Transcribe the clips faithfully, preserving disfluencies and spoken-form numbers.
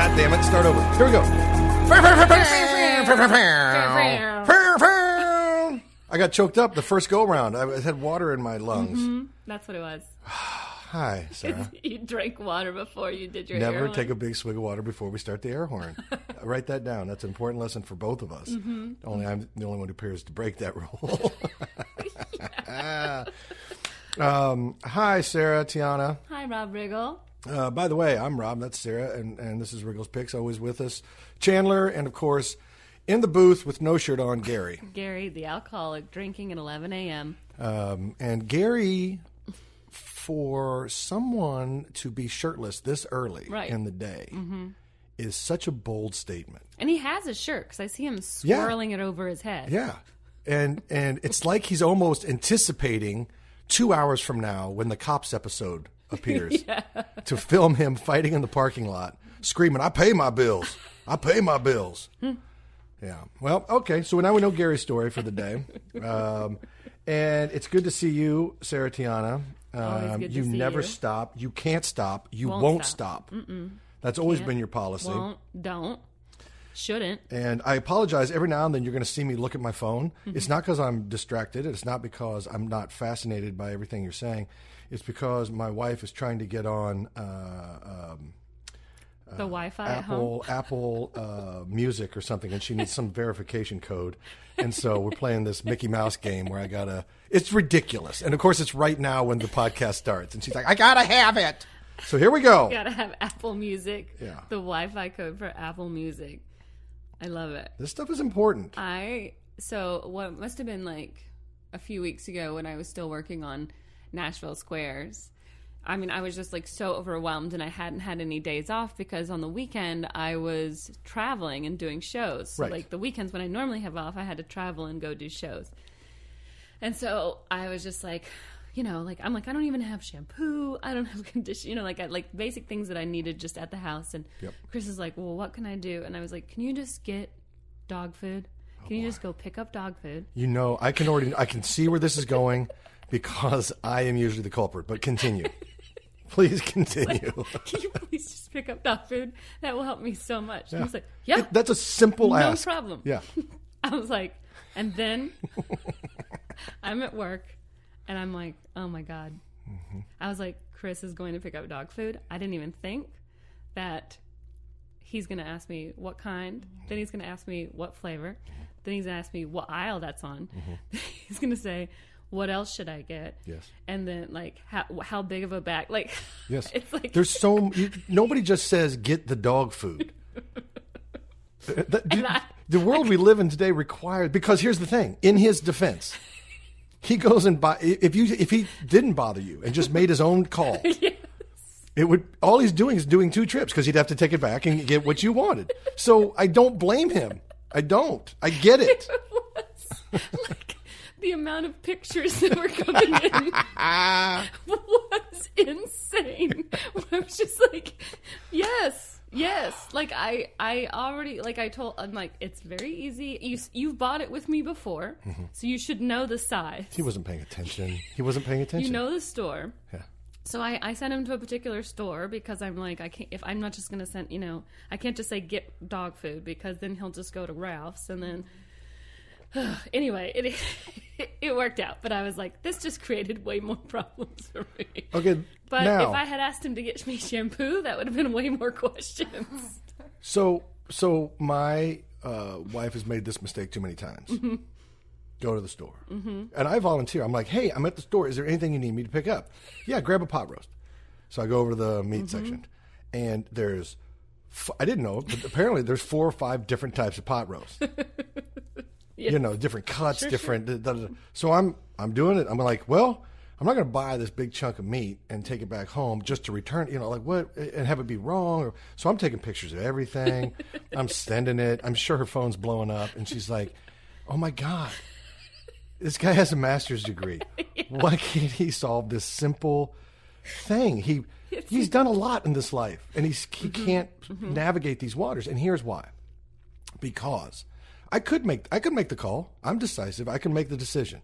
God damn it. Start over. Here we go. I got choked up the first go round. I had water in my lungs. Mm-hmm. That's what it was. Hi, Sarah. You drank water before you did your Never air horn. Take a big swig of water before we start the air horn. Write that down. That's an important lesson for both of us. Mm-hmm. Only I'm the only one who appears to break that rule. um, hi, Sarah Tiana. Hi, Rob Riggle. Uh, by the way, I'm Rob. That's Sarah. And, and this is Riggles Picks, always with us. Chandler, and of course, in the booth with no shirt on, Gary. Gary, the alcoholic, drinking at eleven a.m. Um, and Gary... For someone to be shirtless this early right. in the day mm-hmm. is such a bold statement. And he has a shirt because I see him swirling yeah. it over his head. Yeah. And and it's like he's almost anticipating two hours from now when the Cops episode appears yeah. to film him fighting in the parking lot, screaming, I pay my bills. I pay my bills. Hmm. Yeah. Well, okay. So now we know Gary's story for the day. um, and it's good to see you, Sarah Tiana. Um, you never you. stop. You can't stop. You won't, won't stop. stop. That's always can't. been your policy. Won't, don't, shouldn't. And I apologize. Every now and then you're going to see me look at my phone. Mm-hmm. It's not because I'm distracted. It's not because I'm not fascinated by everything you're saying. It's because my wife is trying to get on uh, um, uh, the Wi-Fi Apple, at home. Apple uh, Music or something, and she needs some verification code. And so we're playing this Mickey Mouse game where I got to... It's ridiculous. And, of course, it's right now when the podcast starts. And she's like, I got to have it. So here we go. You got to have Apple Music. Yeah. The Wi-Fi code for Apple Music. I love it. This stuff is important. I So what must have been like a few weeks ago when I was still working on Nashville Squares. I mean, I was just like so overwhelmed and I hadn't had any days off because on the weekend I was traveling and doing shows. So, right. like the weekends when I normally have off, I had to travel and go do shows. And so I was just like, you know, like, I'm like, I don't even have shampoo. I don't have conditioner. You know, like, I, like basic things that I needed just at the house. And yep. Chris is like, well, what can I do? And I was like, can you just get dog food? Can oh, you just go pick up dog food? You know, I can already, I can see where this is going because I am usually the culprit, but continue. Please continue. Like, can you please just pick up dog food? That will help me so much. Yeah. And I was like, yeah. It, that's a simple no ask. No problem. Yeah. I was like, and then... I'm at work, and I'm like, oh, my God. Mm-hmm. I was like, Chris is going to pick up dog food. I didn't even think that he's going to ask me what kind. Mm-hmm. Then he's going to ask me what flavor. Mm-hmm. Then he's going to ask me what aisle that's on. Mm-hmm. He's going to say, what else should I get? Yes. And then, like, how, how big of a bag? Like, yes. It's like... There's so... You, nobody just says, get the dog food. the, do, I, the world I, we live in today requires... Because here's the thing. In his defense... He goes and buy. If you if he didn't bother you and just made his own call, yes. it would. All he's doing is doing two trips because he'd have to take it back and get what you wanted. So I don't blame him. I don't. I get it. It was like the amount of pictures that were coming in was insane. I was just like, yes. Yes, like I, I already, like I told, I'm like, it's very easy. You, you've bought it with me before, mm-hmm. so you should know the size. He wasn't paying attention. He wasn't paying attention. You know the store. Yeah. So I, I sent him to a particular store because I'm like, I can't, if I'm not just going to send, you know, I can't just say get dog food because then he'll just go to Ralph's and then, uh, anyway, it, it it worked out. But I was like, this just created way more problems for me. Okay. But now, if I had asked him to get me shampoo, that would have been way more questions. So, so my uh, wife has made this mistake too many times. Mm-hmm. Go to the store. Mm-hmm. And I volunteer. I'm like, hey, I'm at the store. Is there anything you need me to pick up? Yeah, grab a pot roast. So I go over to the meat mm-hmm. section. And there's, f- I didn't know, but apparently there's four or five different types of pot roast. Yes. You know, different cuts, sure, different. Sure. Da, da, da. So I'm, I'm doing it. I'm like, well... I'm not going to buy this big chunk of meat and take it back home just to return, you know, like what, and have it be wrong. Or, so I'm taking pictures of everything. I'm sending it. I'm sure her phone's blowing up. And she's like, oh, my God, this guy has a master's degree. Yeah. Why can't he solve this simple thing? He He's done a lot in this life, and he's, he mm-hmm. can't mm-hmm. navigate these waters. And here's why. Because I could make I could make the call. I'm decisive. I can make the decision.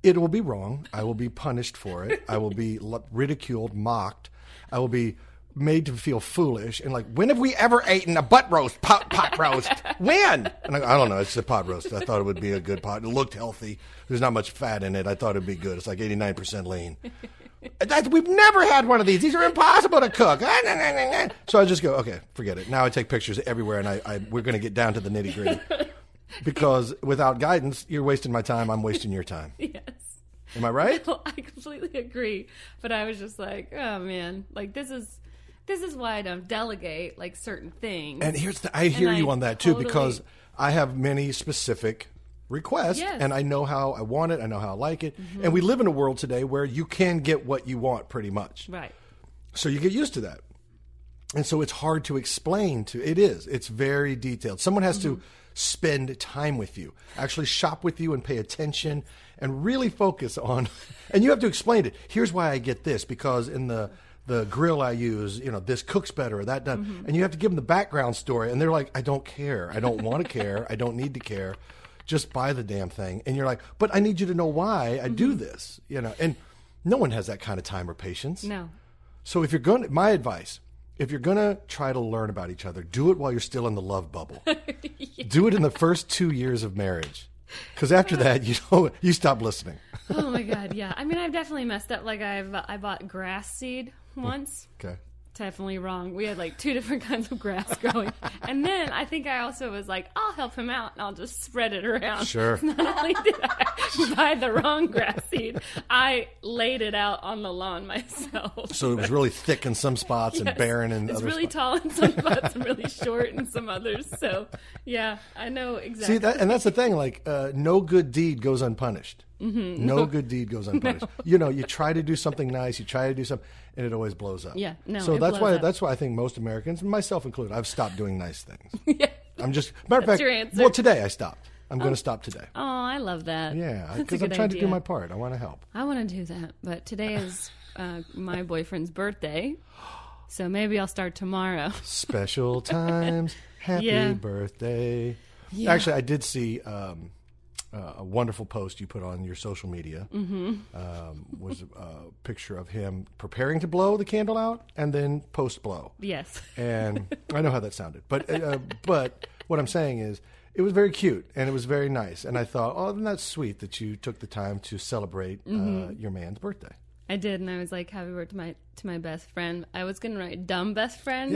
It will be wrong. I will be punished for it. I will be ridiculed, mocked. I will be made to feel foolish and like, when have we ever eaten a butt roast, pot, pot roast? When? And I, I don't know. It's a pot roast. I thought it would be a good pot. It looked healthy. There's not much fat in it. I thought it'd be good. It's like eighty-nine percent lean. That's, we've never had one of these. These are impossible to cook. So I just go, okay, forget it. Now I take pictures everywhere, and I, I we're going to get down to the nitty gritty. Because without guidance, you're wasting my time. I'm wasting your time. Yes. Am I right? No, I completely agree. But I was just like, oh man, like this is this is why I don't delegate like certain things. And here's the, I hear and you I on that totally... too, because I have many specific request, yes. And I know how I want it. I know how I like it. Mm-hmm. And we live in a world today where you can get what you want pretty much. Right. So you get used to that. And so it's hard to explain to. It is. It's very detailed. Someone has mm-hmm. to spend time with you, actually shop with you and pay attention and really focus on. And you have to explain it. Here's why I get this, because in the the grill I use, you know, this cooks better or that done. Mm-hmm. And you have to give them the background story. And they're like, I don't care. I don't want to care. I don't need to care. Just buy the damn thing. And you're like, but I need you to know why I mm-hmm. do this, you know, and no one has that kind of time or patience. No. So if you're going to, my advice, if you're going to try to learn about each other, do it while you're still in the love bubble. Yeah. Do it in the first two years of marriage. Because after that, you know, you stop listening. Oh my God. Yeah. I mean, I've definitely messed up. Like I've, I bought grass seed once. Okay. Definitely wrong. We had like two different kinds of grass growing. And then I think I also was like, I'll help him out and I'll just spread it around. Sure. Not only did I buy the wrong grass seed, I laid it out on the lawn myself. So it was really thick in some spots yes, and barren in it's other really spots. Tall in some spots and really short in some others. So yeah, I know exactly. See that, and that's the thing, like uh, no good deed goes unpunished. Mm-hmm. No good deed goes unpunished. No. You know, you try to do something nice, you try to do something, and it always blows up. Yeah, no. So that's why up. that's why I think most Americans, myself included, I've stopped doing nice things. Yeah, I'm just matter of fact. Well, today I stopped. I'm oh. going to stop today. Oh, I love that. Yeah, because I'm trying idea. to do my part. I want to help. I want to do that, but today is uh, my boyfriend's birthday, so maybe I'll start tomorrow. Special times, happy yeah. birthday. Yeah. Actually, I did see. Um, Uh, a wonderful post you put on your social media mm-hmm. um, was a picture of him preparing to blow the candle out and then post-blow. Yes. And I know how that sounded. But uh, but what I'm saying is it was very cute and it was very nice. And I thought, oh, isn't that sweet that you took the time to celebrate mm-hmm. uh, your man's birthday? I did, and I was like, happy birthday to my, to my best friend. I was going to write dumb best friend,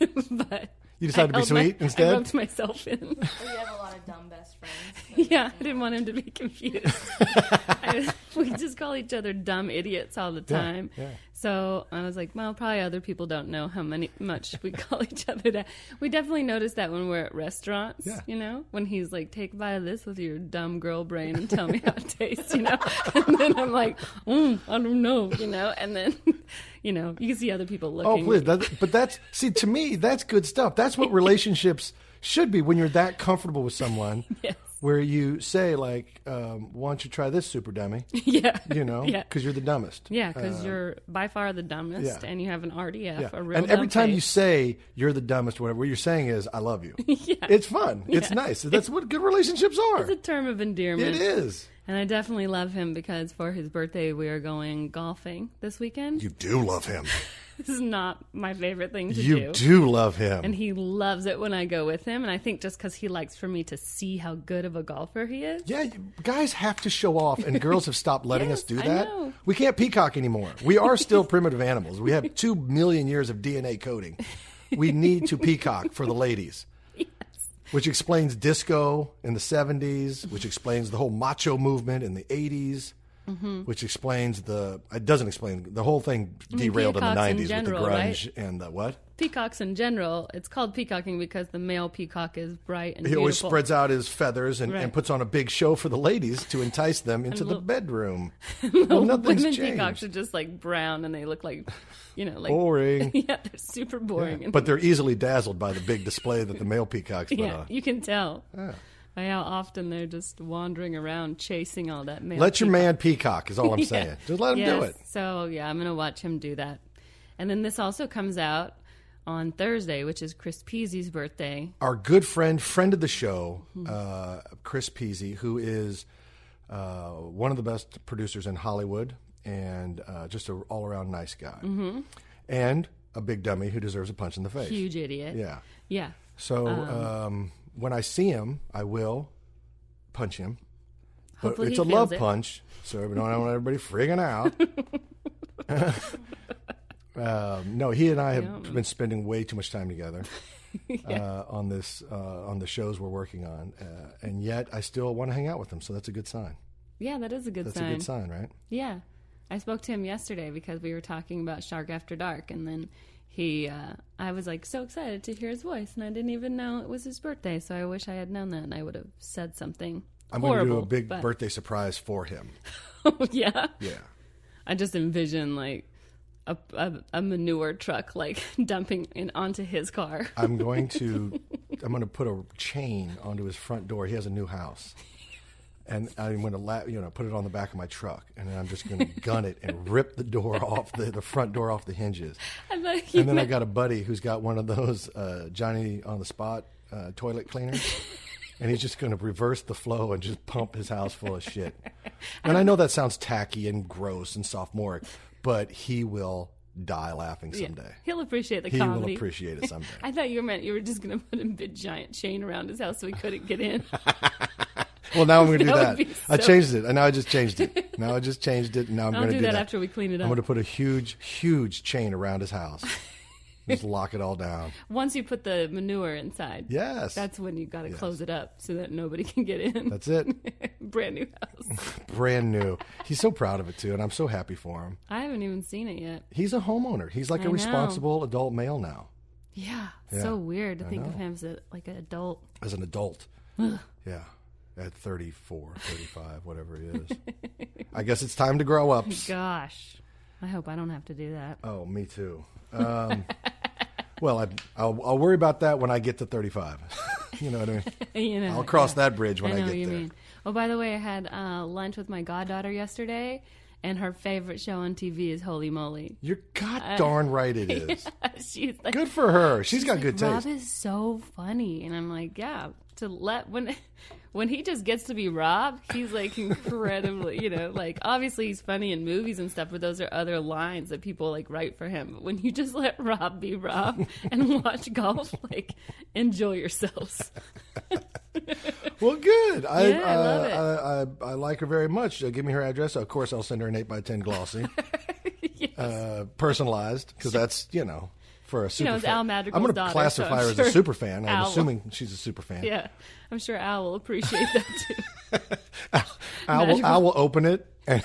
yeah. but... You decided I to be sweet my, instead? I rubbed myself in. We have a lot of dumb best friends. Yeah, I didn't want him to be confused. I, we just call each other dumb idiots all the time. Yeah, yeah. So I was like, well, probably other people don't know how many much we call each other that. We definitely notice that when we're at restaurants, yeah. you know, when he's like, take a bite of this with your dumb girl brain and tell me how it tastes, you know. And then I'm like, mm, I don't know, you know. And then... You know, you can see other people looking. Oh, please. That's, but that's, see, to me, that's good stuff. That's what relationships should be when you're that comfortable with someone yes. where you say, like, um, why don't you try this super dummy? Yeah. You know, because yeah. you're the dumbest. Yeah, because uh, you're by far the dumbest yeah. and you have an R D F, yeah. a real And every time face. You say you're the dumbest, whatever, what you're saying is, I love you. Yeah. It's fun. Yeah. It's nice. That's what good relationships are. It's a term of endearment. It is. And I definitely love him because for his birthday, we are going golfing this weekend. You do love him. This is not my favorite thing to you do. You do love him. And he loves it when I go with him. And I think just because he likes for me to see how good of a golfer he is. Yeah, guys have to show off. And girls have stopped letting yes, us do that. I know. We can't peacock anymore. We are still primitive animals. We have two million years of D N A coding. We need to peacock for the ladies. Which explains disco in the seventies, which explains the whole macho movement in the eighties, mm-hmm. which explains the... It doesn't explain... The whole thing derailed I mean, in the nineties in general, with the grunge right? and the what? Peacocks in general. It's called peacocking because the male peacock is bright and he beautiful. He always spreads out his feathers and, right. and puts on a big show for the ladies to entice them into little, the bedroom. Well, nothing's women changed. Peacocks are just like brown and they look like, you know, like... Boring. Yeah, they're super boring. Yeah. But they're easily dazzled by the big display that the male peacocks put yeah, on. You can tell. Yeah. By how often they're just wandering around chasing all that male Let peacock. Your man peacock is all I'm yeah. saying. Just let him yes. do it. So, yeah, I'm going to watch him do that. And then this also comes out on Thursday, which is Chris Pizzi's birthday. Our good friend, friend of the show, mm-hmm. uh, Chris Pizzi, who is uh, one of the best producers in Hollywood and uh, just an all-around nice guy. Mm-hmm. And a big dummy who deserves a punch in the face. Huge idiot. Yeah. Yeah. So um, um, when I see him, I will punch him. But it's a love it. punch, so I don't want everybody freaking out. um, no, he and I have yeah. been spending way too much time together yeah. uh, on this uh, on the shows we're working on, uh, and yet I still want to hang out with him. So that's a good sign. Yeah, that is a good that's sign. That's a good sign, right? Yeah. I spoke to him yesterday because we were talking about Shark After Dark, and then he, uh, I was like so excited to hear his voice, and I didn't even know it was his birthday, so I wish I had known that, and I would have said something I'm horrible, going to do a big but... birthday surprise for him. Oh, yeah? Yeah. I just envision, like, a, a, a manure truck, like, dumping in, onto his car. I'm going to, I'm going to put a chain onto his front door. He has a new house. And I'm going to, la- you know, put it on the back of my truck, and then I'm just going to gun it and rip the door off the, the front door off the hinges. I like and then meant- I got a buddy who's got one of those uh, Johnny on the spot uh, toilet cleaners, and he's just going to reverse the flow and just pump his house full of shit. And I know that sounds tacky and gross and sophomoric, but he will die laughing someday. Yeah. He'll appreciate the he comedy. He will appreciate it someday. I thought you meant you were just going to put a big giant chain around his house so he couldn't get in. Well, now I'm going to do that. that. So I changed it. And now I just changed it. Now I just changed it. And now I'm going to do, do that, that after we clean it up. I'm going to put a huge, huge chain around his house. Just lock it all down. Once you put the manure inside. Yes. That's when you got to yes. close it up so that nobody can get in. That's it. Brand new house. Brand new. He's so proud of it, too. And I'm so happy for him. I haven't even seen it yet. He's a homeowner. He's like I a know. responsible adult male now. Yeah. yeah. So weird to I think know. of him as a, like an adult. As an adult. Ugh. Yeah. At thirty-four, thirty-five, whatever it is. I guess it's time to grow up. Gosh. I hope I don't have to do that. Oh, me too. Um, well, I, I'll, I'll worry about that when I get to thirty-five. You know what I mean? You know, I'll cross yeah. that bridge when I, know I get what you there. Mean. Oh, by the way, I had uh, lunch with my goddaughter yesterday, and her favorite show on T V is Holy Moly. You're god darn uh, right it is. Yeah, she's like, good for her. She's, she's got like, good taste. Rob is so funny. And I'm like, yeah. To let when when he just gets to be Rob, he's like incredibly, you know, like obviously he's funny in movies and stuff, but those are other lines that people like write for him. When you just let Rob be Rob and watch golf, like enjoy yourselves. Well, good. I, yeah, I, uh, love it. I, I I like her very much. Uh, give me her address. Of course, I'll send her an eight by ten glossy, yes. uh, personalized, because that's you know. For a super you know, it's fan. Al Madrigal's I'm going to daughter, classify so her sure as a super fan. I'm Al assuming she's a super fan. Yeah, I'm sure Al will appreciate that too. Al, Al, will, Al will open it and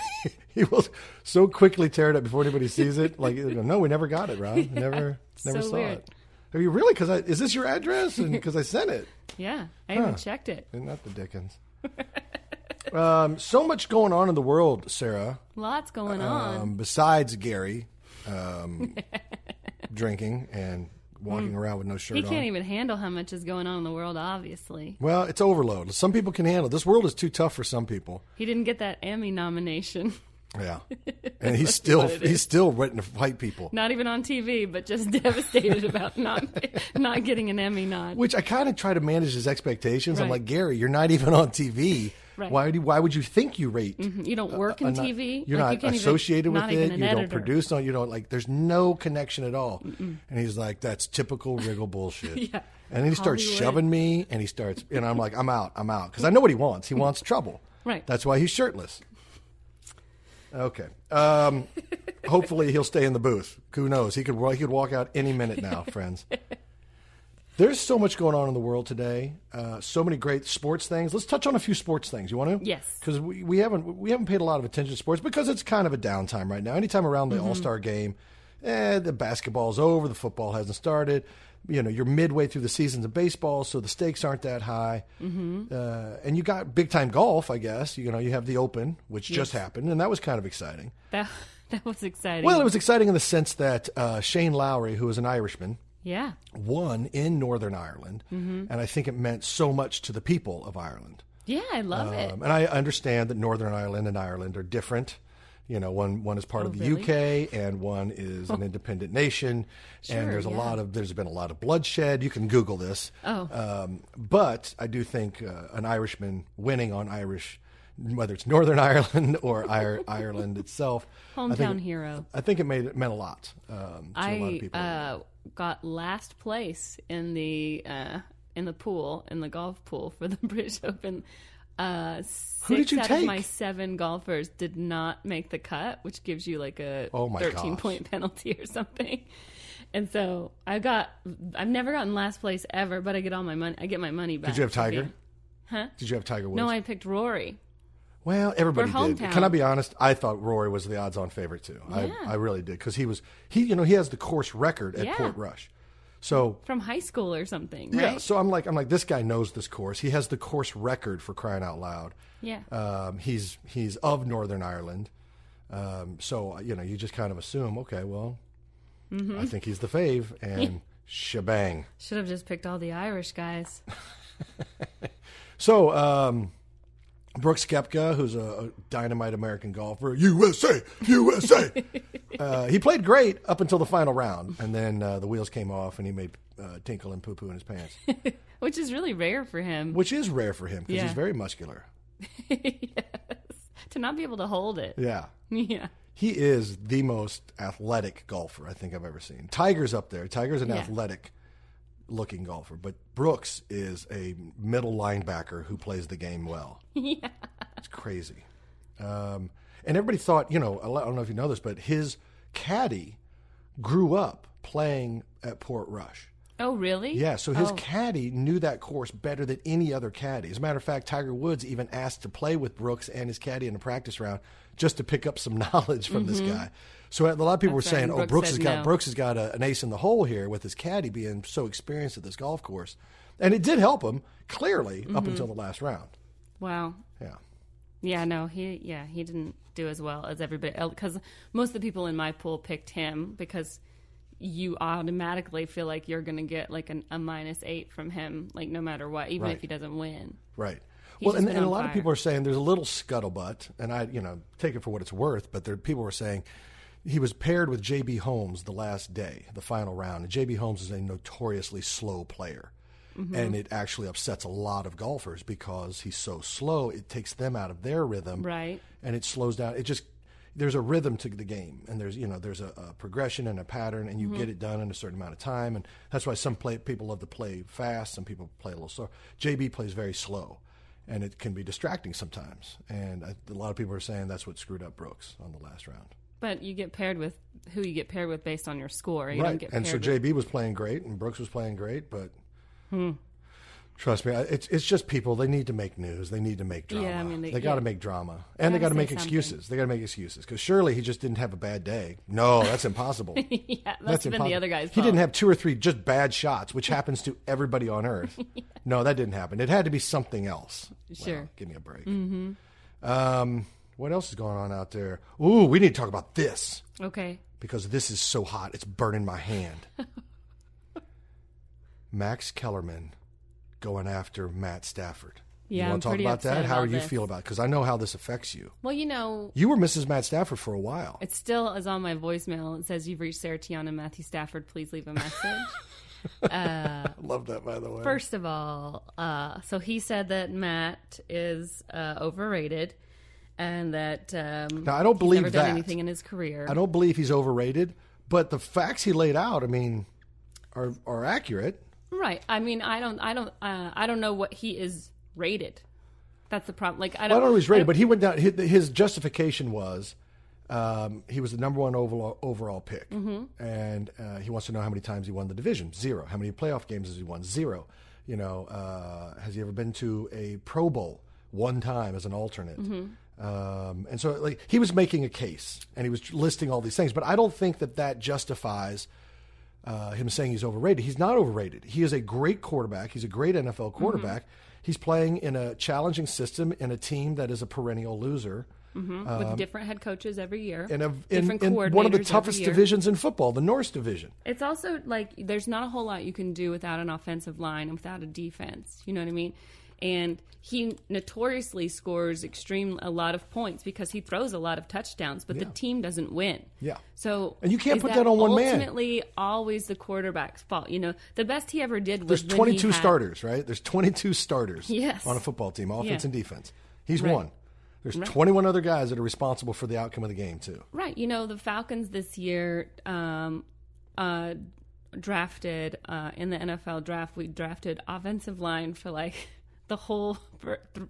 he will so quickly tear it up before anybody sees it. Like, no, we never got it, Rob. Yeah, never, never so saw weird. it. Are you really? Because is this your address? And because I sent it. Yeah, I huh. even checked it. Isn't that the Dickens? um, so much going on in the world, Sarah. Lots going on. Um, besides Gary. Um, drinking and walking mm. around with no shirt on. He can't on. even handle how much is going on in the world, obviously. Well, it's overload. Some people can handle it. This world is too tough for some people. He didn't get that Emmy nomination. Yeah. And he's still he's still waiting to fight people. Not even on T V, but just devastated about not not getting an Emmy nod. Which I kind of try to manage his expectations. Right. I'm like, Gary, you're not even on T V. Right. Why, do, why would you think you rate? Mm-hmm. You don't work in uh, T V. Not, you're like, not you associated even, with not it. You editor. don't produce. No, you don't like. There's no connection at all. Mm-mm. And he's like, "That's typical Riggle bullshit." Yeah. And then he Hollywood. starts shoving me, and he starts, and I'm like, "I'm out. I'm out," because I know what he wants. He wants trouble. Right. That's why he's shirtless. Okay. Um, hopefully, he'll stay in the booth. Who knows? He could he could walk out any minute now, friends. There's so much going on in the world today. Uh, so many great sports things. Let's touch on a few sports things. You want to? Yes. Because we, we haven't we haven't paid a lot of attention to sports because it's kind of a downtime right now. Anytime around the mm-hmm. All-Star game, eh, the basketball's over, the football hasn't started. You know, you're midway through the seasons of baseball, so the stakes aren't that high. Mm-hmm. Uh, and you got big-time golf, I guess. You know, you have the Open, which yes. just happened, and that was kind of exciting. That that was exciting. Well, it was exciting in the sense that uh, Shane Lowry, who is an Irishman, yeah, won in Northern Ireland, mm-hmm. and I think it meant so much to the people of Ireland. Yeah, I love um, it. And I understand that Northern Ireland and Ireland are different. You know, one one is part oh, of the really? U K, and one is an independent nation. Sure, and there's yeah. a lot of there's been a lot of bloodshed. You can Google this. Oh, um, but I do think uh, an Irishman winning on Irish whether it's Northern Ireland or Ire- Ireland itself. Hometown I think it, hero. I think it made it meant a lot um, to I, a lot of people. I uh, got last place in the uh, in the pool in the golf pool for the British Open. Uh, six Who did you out take? Of my seven golfers did not make the cut, which gives you like a oh my thirteen gosh. Point penalty or something. And so I got. I've never gotten last place ever, but I get all my money. I get my money back. Did you have Tiger? Being, huh? Did you have Tiger Woods? No, I picked Rory. Well, everybody did. Can I be honest? I thought Rory was the odds-on favorite too. Yeah. I, I really did because he was he. You know, he has the course record at yeah. Portrush. So from high school or something. Yeah. Right? So I'm like, I'm like, this guy knows this course. He has the course record for crying out loud. Yeah. Um, he's he's of Northern Ireland. Um, so you know, you just kind of assume, okay, well. Mm-hmm. I think he's the fave, and shebang. Should have just picked all the Irish guys. so, um, Brooks Koepka, who's a, a dynamite American golfer, U S A, U S A. uh, he played great up until the final round, and then uh, the wheels came off, and he made uh, tinkle and poo-poo in his pants. Which is really rare for him. Which is rare for him, because yeah. he's very muscular. Yes. To not be able to hold it. Yeah. Yeah. He is the most athletic golfer I think I've ever seen. Tiger's up there. Tiger's an yeah. athletic-looking golfer. But Brooks is a middle linebacker who plays the game well. Yeah. It's crazy. Um, and everybody thought, you know, I don't know if you know this, but his caddy grew up playing at Portrush. Oh, really? Yeah, so his oh. caddy knew that course better than any other caddy. As a matter of fact, Tiger Woods even asked to play with Brooks and his caddy in a practice round just to pick up some knowledge from mm-hmm. this guy. So a lot of people That's were saying, right. oh, Brooks, Brooks, has got, no. Brooks has got a, an ace in the hole here with his caddy being so experienced at this golf course. And it did help him, clearly, mm-hmm. up until the last round. Wow. Yeah. Yeah, no, he yeah he didn't do as well as everybody else. Because most of the people in my pool picked him because... you automatically feel like you're going to get like an, a minus eight from him, like no matter what, even right. if he doesn't win. Right. He's well, and, and a lot fire. Of people are saying there's a little scuttlebutt, and I, you know, take it for what it's worth, but there people were saying he was paired with J B. Holmes the last day, the final round, and J B. Holmes is a notoriously slow player, mm-hmm. and it actually upsets a lot of golfers because he's so slow, it takes them out of their rhythm, right? And it slows down. It just... There's a rhythm to the game, and there's you know there's a, a progression and a pattern, and you mm-hmm. get it done in a certain amount of time, and that's why some play, people love to play fast, some people play a little slow. J B plays very slow, and it can be distracting sometimes, and I, a lot of people are saying that's what screwed up Brooks on the last round. But you get paired with who you get paired with based on your score. You right, don't get and so J B with... was playing great, and Brooks was playing great, but hmm. trust me, it's it's just people. They need to make news. They need to make drama. Yeah, I mean, they, they got to yeah. make drama, and they got to make something. excuses. They got to make excuses because surely he just didn't have a bad day. No, that's impossible. yeah, that's, that's been impossible. The other guy's. He fault. Didn't have two or three just bad shots, which happens to everybody on earth. yeah. No, that didn't happen. It had to be something else. Sure, well, give me a break. Mm-hmm. Um, what else is going on out there? Ooh, we need to talk about this. Okay, because this is so hot, it's burning my hand. Max Kellerman. Going after Matt Stafford. Yeah, you want to I'm talk about that? How do you feel about it? Because I know how this affects you. Well, you know... You were Missus Matt Stafford for a while. It still is on my voicemail. It says, you've reached Sarah Tiana, Matthew Stafford. Please leave a message. uh, Love that, by the way. First of all, uh, so he said that Matt is uh, overrated and that um, now, I don't believe he's never done anything in his career. I don't believe he's overrated, but the facts he laid out, I mean, are are accurate. Right. I mean, I don't, I don't, uh, I don't know what he is rated. That's the problem. Like, I don't, well, I don't know he's rated, but he went down. His, his justification was um, he was the number one overall overall pick, mm-hmm. and uh, he wants to know how many times he won the division. Zero. How many playoff games has he won? Zero. You know, uh, has he ever been to a Pro Bowl? One time as an alternate. Mm-hmm. Um, and so, like, he was making a case, and he was listing all these things. But I don't think that that justifies. Uh, him saying he's overrated. He's not overrated. He is a great quarterback. He's a great N F L quarterback. Mm-hmm. He's playing in a challenging system in a team that is a perennial loser. Mm-hmm. Um, With different head coaches every year. And different in, coordinators in one of the toughest divisions in football, the Norse division. It's also like there's not a whole lot you can do without an offensive line and without a defense. You know what I mean? And he notoriously scores extreme a lot of points because he throws a lot of touchdowns, but yeah. the team doesn't win. Yeah. So and you can't put that, that on one man. Ultimately, always the quarterback's fault. You know, the best he ever did was. There's twenty-two when he had... starters, right? There's twenty-two starters. Yes. On a football team, offense yeah. and defense. He's right. one. There's right. twenty-one other guys that are responsible for the outcome of the game, too. Right. You know, the Falcons this year um, uh, drafted, uh, in the N F L draft, we drafted offensive line for, like, the whole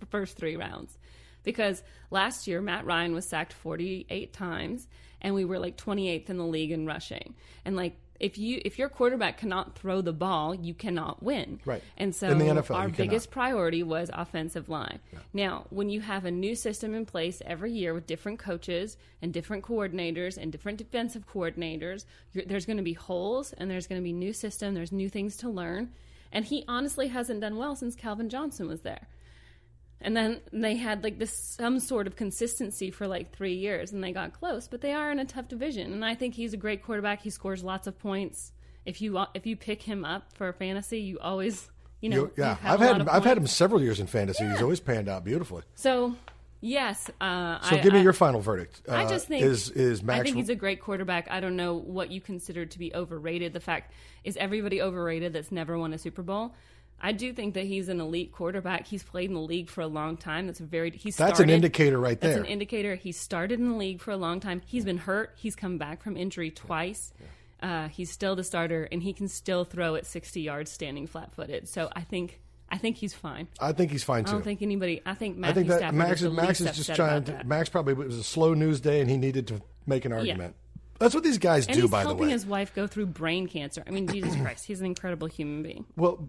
first three rounds. Because last year, Matt Ryan was sacked forty-eight times, and we were, like, twenty-eighth in the league in rushing. And, like, if you if your quarterback cannot throw the ball, you cannot win. Right. And so N F L, our biggest cannot. priority was offensive line. Yeah. Now, when you have a new system in place every year with different coaches and different coordinators and different defensive coordinators, you're, there's going to be holes and there's going to be new system. There's new things to learn. And he honestly hasn't done well since Calvin Johnson was there. And then they had like this some sort of consistency for like three years, and they got close. But they are in a tough division, and I think he's a great quarterback. He scores lots of points. If you if you pick him up for fantasy, you always you know you, yeah. You I've had him, I've had him several years in fantasy. Yeah. He's always panned out beautifully. So yes. Uh, so I, give me I, your final verdict. Uh, I just think is is Max I think he's a great quarterback. I don't know what you consider to be overrated. The fact is, everybody overrated that's never won a Super Bowl. I do think that he's an elite quarterback. He's played in the league for a long time. That's a very he started, That's an indicator right there. That's an indicator. He started in the league for a long time. He's been hurt. He's come back from injury twice. Yeah. Yeah. Uh, he's still the starter, and he can still throw at sixty yards standing flat-footed. So I think I think he's fine. I think he's fine too. I don't think anybody. I think Matthew I think that Stafford Max is, Max is just trying to. That. Max probably it was a slow news day, and he needed to make an argument. Yeah. That's what these guys and do, by the way. And he's helping his wife go through brain cancer. I mean, Jesus Christ, he's an incredible human being. Well,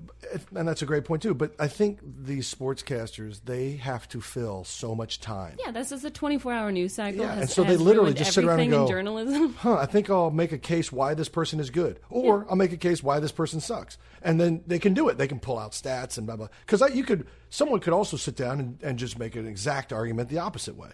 and that's a great point, too. But I think these sportscasters, they have to fill so much time. Yeah, this is a twenty-four hour news cycle. Yeah, has, and so they literally just sit around and go, journalism. huh, I think I'll make a case why this person is good. Or yeah. I'll make a case why this person sucks. And then they can do it. They can pull out stats and blah, blah. Because you could, someone could also sit down and, and just make an exact argument the opposite way.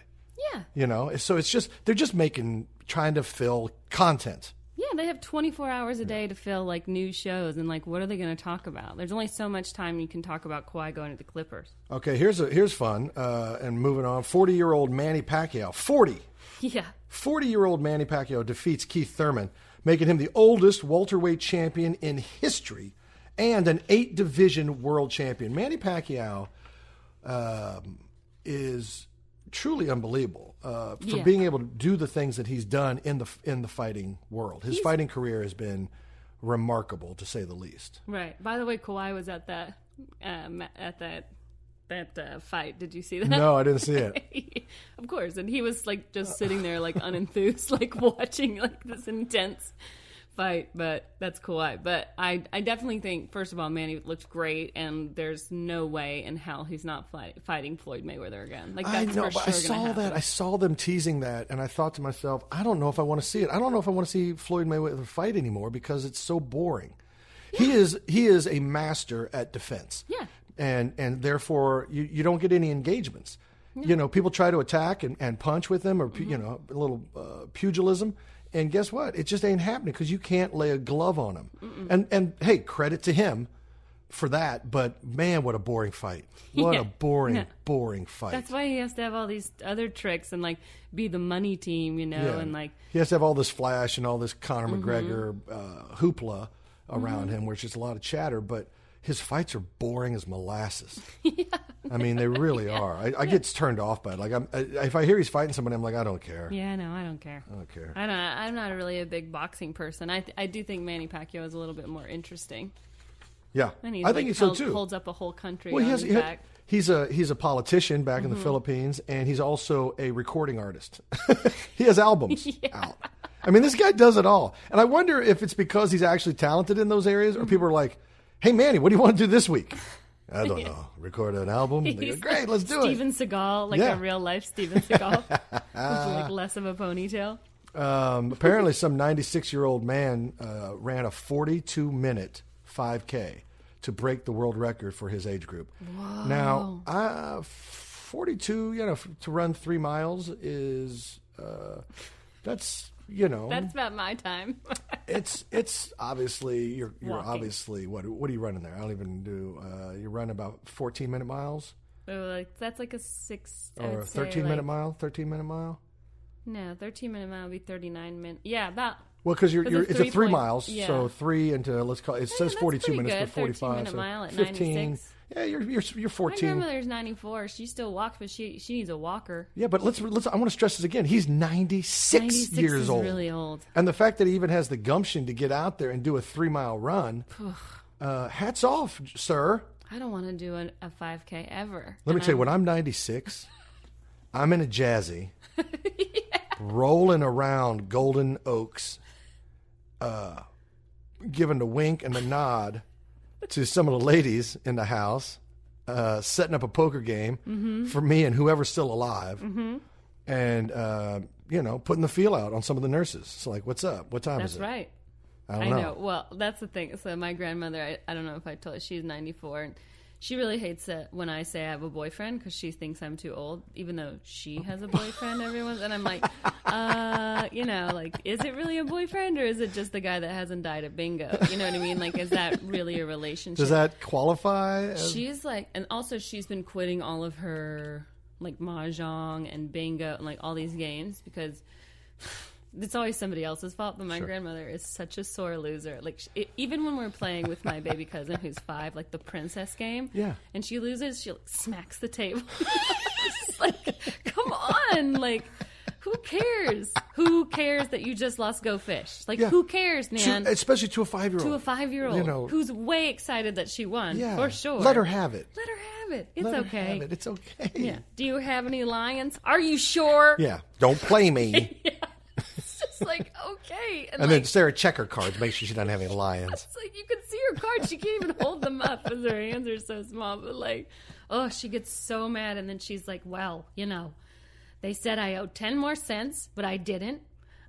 Yeah. You know, so it's just, they're just making, trying to fill content. Yeah, they have twenty-four hours a day to fill, like, new shows, and, like, what are they going to talk about? There's only so much time you can talk about Kawhi going to the Clippers. Okay, here's a, here's fun, uh, and moving on. forty-year-old Manny Pacquiao. forty! Yeah. forty-year-old Manny Pacquiao defeats Keith Thurman, making him the oldest welterweight champion in history and an eight-division world champion. Manny Pacquiao um, is... truly unbelievable uh, for yeah. being able to do the things that he's done in the in the fighting world. His he's, fighting career has been remarkable, to say the least. Right. By the way, Kawhi was at that um, at that that uh, fight. Did you see that? No, I didn't see it. Of course, and he was like just sitting there, like unenthused, like watching like this intense fight. But that's Kawhi. But I I definitely think, first of all, Manny looks great, and there's no way in hell he's not fight, fighting Floyd Mayweather again. Like that's I know, for sure. I saw that. I saw them teasing that, and I thought to myself, I don't know if I want to see it. I don't know if I want to see Floyd Mayweather fight anymore because it's so boring. Yeah. He is he is a master at defense. Yeah, and and therefore you, you don't get any engagements. No. You know, people try to attack and, and punch with him, or mm-hmm. you know, a little uh, pugilism. And guess what? It just ain't happening because you can't lay a glove on him. Mm-mm. And and hey, credit to him for that. But man, what a boring fight! What yeah. a boring, yeah. boring fight. That's why he has to have all these other tricks and like be the money team, you know, yeah. and like he has to have all this flash and all this Conor mm-hmm. McGregor uh, hoopla around mm-hmm. him, which is a lot of chatter. But his fights are boring as molasses. yeah. I mean, they really yeah. are. I, I yeah. get turned off by it. Like, I'm, I, if I hear he's fighting somebody, I'm like, I don't care. Yeah, no, I don't care. I don't care. I don't, I'm not really a big boxing person. I th- I do think Manny Pacquiao is a little bit more interesting. Yeah, and he's, I think like, he's held, so too. Holds up a whole country. Well, on he has, his he back. Had, he's a he's a politician back mm-hmm. in the Philippines, and he's also a recording artist. He has albums yeah. out. I mean, this guy does it all, and I wonder if it's because he's actually talented in those areas, or mm-hmm. people are like, "Hey, Manny, what do you want to do this week?" I don't yeah. know. Record an album. They go, great, let's do Steven it. Steven Seagal, like yeah. a real life Steven Seagal, with like less of a ponytail. Um, apparently, some ninety-six year old man uh, ran a forty-two minute five K to break the world record for his age group. Whoa. Now, uh, forty-two, you know, to run three miles is uh, that's. You know, that's about my time. it's it's obviously you're you're Walking. obviously what what are you running there? I don't even do. Uh, you run about fourteen minute miles. Oh, like that's like a six or a thirteen minute like, mile. Thirteen minute mile. No, thirteen minute mile would be thirty nine minutes. Yeah, about. Well, because you're, you're it's a three point, miles, yeah. so three into let's call it, it yeah, says forty two minutes, but forty five. So mile at fifteen. ninety-six Yeah, you're you're you're fourteen. My grandmother's ninety-four. She still walks, but she she needs a walker. Yeah, but let's let's. I want to stress this again. He's ninety-six, ninety-six years is old. Really old. And the fact that he even has the gumption to get out there and do a three-mile run. uh, hats off, sir. I don't want to do a, a five K ever. Let and me tell I'm... you, when I'm ninety-six, I'm in a jazzy, yeah. rolling around Golden Oaks, uh, giving the wink and the nod to some of the ladies in the house, uh, setting up a poker game mm-hmm. for me and whoever's still alive, mm-hmm. and, uh, you know, putting the feel out on some of the nurses. It's like, what's up? What time that's is it? That's right. I don't I know. know. Well, that's the thing. So my grandmother, I, I don't know if I told you, she's ninety-four, and she really hates it when I say I have a boyfriend because she thinks I'm too old, even though she has a boyfriend. Everyone's and I'm like, uh, you know, like, is it really a boyfriend or is it just the guy that hasn't died at bingo? You know what I mean? Like, is that really a relationship? Does that qualify? As... She's like, and also she's been quitting all of her like mahjong and bingo and like all these games because. It's always somebody else's fault, but my sure. grandmother is such a sore loser. Like, she, it, even when we're playing with my baby cousin who's five, like the princess game, yeah. and she loses, she like, smacks the table. It's like, come on, like, who cares? Who cares that you just lost Go Fish? Like, yeah. who cares, man? To, especially to a five-year-old. To a five-year-old, you know, who's way excited that she won, yeah. for sure. Let her have it. Let her have it. It. It's Let okay. Have it. It's okay. Yeah. Do you have any lions? Are you sure? Yeah. Don't play me. Yeah. It's just like, okay. And, and like, then Sarah check her cards, make sure she doesn't have any lions. It's like you can see her cards. She can't even hold them up because her hands are so small. But like, oh, she gets so mad. And then she's like, well, you know, they said I owe ten more cents, but I didn't.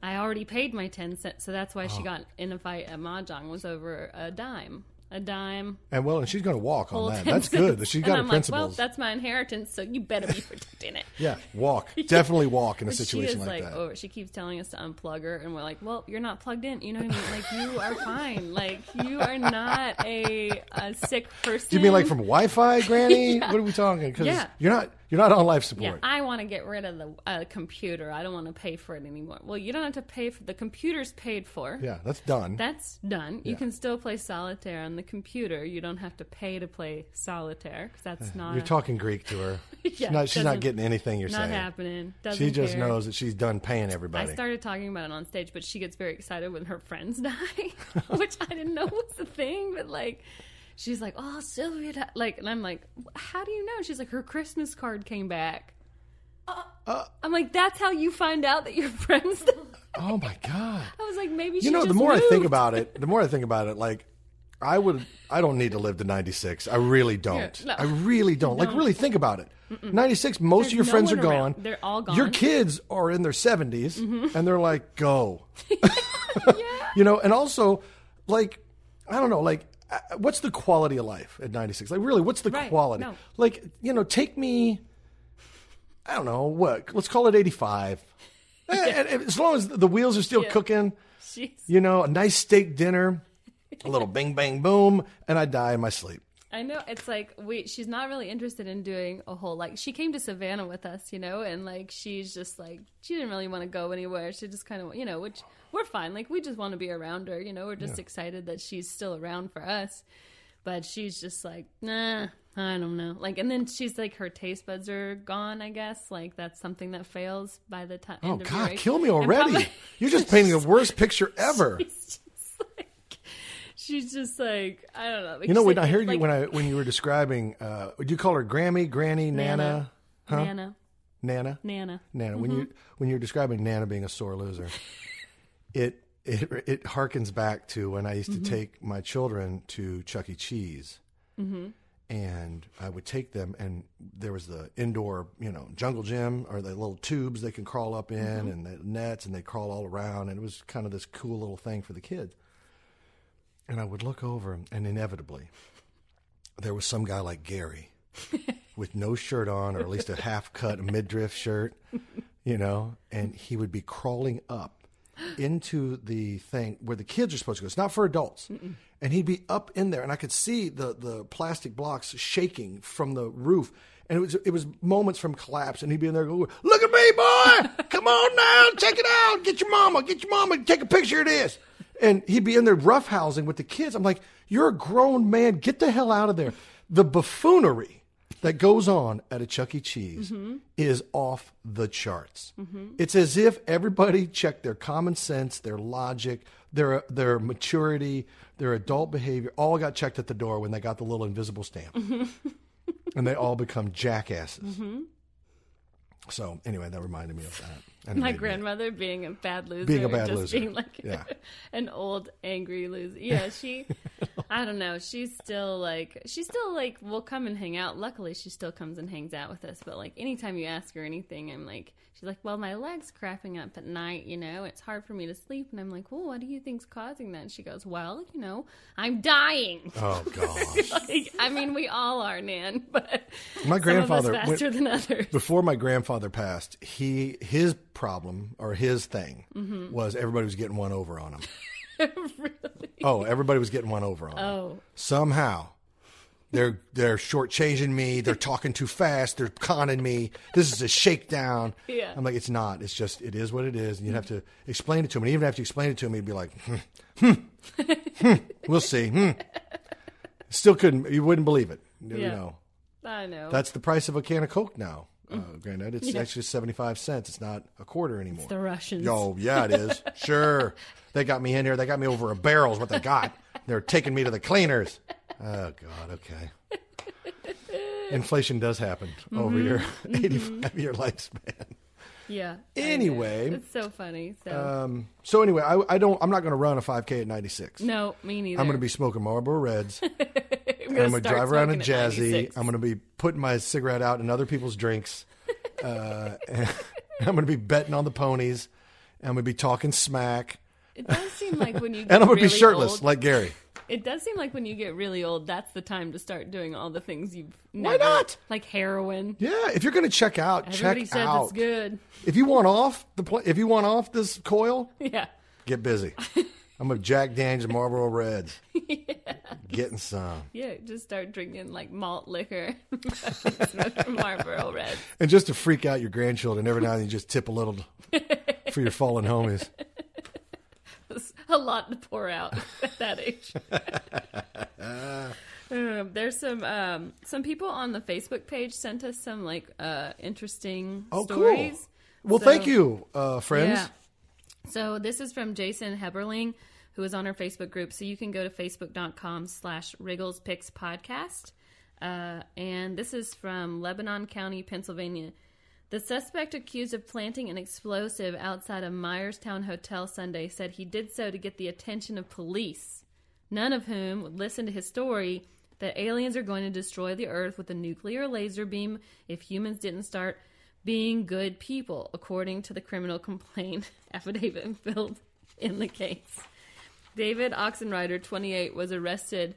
I already paid my ten cents. So that's why oh. she got in a fight at Mahjong was over a dime. A dime. And well, and she's going to walk on that. That's good. She's got and I'm her principles. Like, well, that's my inheritance, so you better be protecting it. Yeah, walk. Definitely walk in a situation like, like that. Oh, she keeps telling us to unplug her, and we're like, well, you're not plugged in. You know what I mean? Like, you are fine. Like, you are not a, a sick person. Do you mean like from Wi-Fi, Granny? Yeah. What are we talking? Because yeah. you're not... You're not on life support. Yeah, I want to get rid of the uh, computer. I don't want to pay for it anymore. Well, you don't have to pay for the computer's paid for. Yeah, that's done. That's done. Yeah. You can still play solitaire on the computer. You don't have to pay to play solitaire because that's not. You're a... talking Greek to her. She's, yeah, not, she's not getting anything you're not saying. Not happening. Doesn't she just care. Knows that she's done paying everybody. I started talking about it on stage, but she gets very excited when her friends die, which I didn't know was a thing, but like. She's like, oh, Sylvia, like, and I'm like, how do you know? She's like, her Christmas card came back. Uh, uh, I'm like, that's how you find out that your friends. Died. Oh my God! I was like, maybe you she know. Just the more moved. I think about it, the more I think about it, like, I would, I don't need to live to ninety-six. I really don't. Yeah, no. I really don't. No. Like, really think about it. Mm-mm. ninety-six, most There's of your no friends are around. Gone. They're all gone. Your kids are in their seventies, mm-hmm. and they're like, go. Yeah, yeah. You know, and also, like, I don't know, like. What's the quality of life at ninety-six? Like, really, what's the right, quality? No. Like, you know, take me, I don't know, what? Let's call it eighty-five. Yeah. As long as the wheels are still yeah. cooking, jeez. You know, a nice steak dinner, a little bing, bang, boom, and I die in my sleep. I know. It's like, we. she's not really interested in doing a whole, like, she came to Savannah with us, you know, and, like, she's just, like, she didn't really want to go anywhere. She just kind of, you know, which... We're fine. Like, we just want to be around her. You know, we're just yeah. excited that she's still around for us. But she's just like, nah, I don't know. Like, and then she's like, her taste buds are gone, I guess. Like, that's something that fails by the time. Oh, God, kill me already. Probably- You're just painting the worst picture ever. She's just like, she's just like I don't know. Like, you know, when like, I heard like, you when I when you were describing, uh, would you call her Grammy, Granny, Nana? Nana. Huh? Nana. Nana. Nana. Nana. Mm-hmm. When, you, when you're describing Nana being a sore loser. It it it harkens back to when I used to mm-hmm. take my children to Chuck E. Cheese, mm-hmm. and I would take them, and there was the indoor, you know, jungle gym or the little tubes they can crawl up in, mm-hmm. and the nets, and they crawl all around, and it was kind of this cool little thing for the kids. And I would look over, and inevitably, there was some guy like Gary, with no shirt on, or at least a half cut midriff shirt, you know, and he would be crawling up. Into the thing where the kids are supposed to go. It's not for adults. Mm-mm. And he'd be up in there, and I could see the the plastic blocks shaking from the roof, and it was it was moments from collapse. And he'd be in there going, "Look at me, boy! Come on now, check it out! Get your mama, get your mama, take a picture of this." And he'd be in there roughhousing with the kids. I'm like, you're a grown man. Get the hell out of there. The buffoonery that goes on at a Chuck E. Cheese mm-hmm. is off the charts. Mm-hmm. It's as if everybody checked their common sense, their logic, their their maturity, their adult behavior, all got checked at the door when they got the little invisible stamp. Mm-hmm. And they all become jackasses. Mm-hmm. So anyway, that reminded me of that. My grandmother me. being a bad loser. Being a bad just loser. Being like yeah. an old angry loser. Yeah, she, I don't know. She's still like, she's still like, will come and hang out. Luckily, she still comes and hangs out with us. But like anytime you ask her anything, I'm like, she's like, well, my leg's crapping up at night, you know, it's hard for me to sleep. And I'm like, well, what do you think's causing that? And she goes, well, you know, I'm dying. Oh, gosh. Like, I mean, we all are, Nan, but my grandfather, some of us faster when, than others. Before my grandfather passed, he his problem or his thing mm-hmm. was everybody was getting one over on him. Really? Oh, everybody was getting one over on oh. him. Somehow. They're they're shortchanging me. They're talking too fast. They're conning me. This is a shakedown. Yeah. I'm like, it's not. It's just, it is what it is. And you'd have to explain it to him. And even after you explain it to him, he'd be like, hmm, hmm, hmm, we'll see. Hmm. Still couldn't, you wouldn't believe it. You yeah. know. I know. That's the price of a can of Coke now, uh, Granddad. It's yeah. actually seventy-five cents. It's not a quarter anymore. It's the Russians. Oh, yeah, it is. Sure. They got me in here. They got me over a barrel is what they got. They're taking me to the cleaners. Oh, God, okay. Inflation does happen mm-hmm. over your eighty-five-year mm-hmm. lifespan. Yeah. Anyway. It's so funny. So, um, so anyway, I, I don't, I'm not going to run a five K at ninety-six. No, me neither. I'm going to be smoking Marlboro Reds. I'm going to drive around in Jazzy. I'm going to be putting my cigarette out in other people's drinks. Uh, and I'm going to be betting on the ponies. And I'm going to be talking smack. It does seem like when you get and I'm going to really be shirtless old. Like Gary. It does seem like when you get really old, that's the time to start doing all the things you've never... Why not? Like heroin. Yeah, if you're going to check out, Everybody check out. Everybody says it's good. If you want off the pl- if you want off this coil, yeah, get busy. I'm a Jack Daniels and Marlboro Reds. Yeah. Getting some. Yeah, just start drinking like malt liquor. Marlboro Reds. And just to freak out your grandchildren, every now and then you just tip a little for your fallen homies. A lot to pour out at that age. um, there's some um, some people on the Facebook page sent us some like uh, interesting oh, stories. Cool. Well, so, thank you, uh, friends. Yeah. So this is from Jason Heberling, who is on our Facebook group. So you can go to facebook.com slash Riggles Picks Podcast. Uh, and this is from Lebanon County, Pennsylvania. The suspect accused of planting an explosive outside a Myerstown hotel Sunday said he did so to get the attention of police, none of whom would listen to his story that aliens are going to destroy the earth with a nuclear laser beam if humans didn't start being good people, according to the criminal complaint affidavit filed in the case. David Oxenrider, twenty-eight, was arrested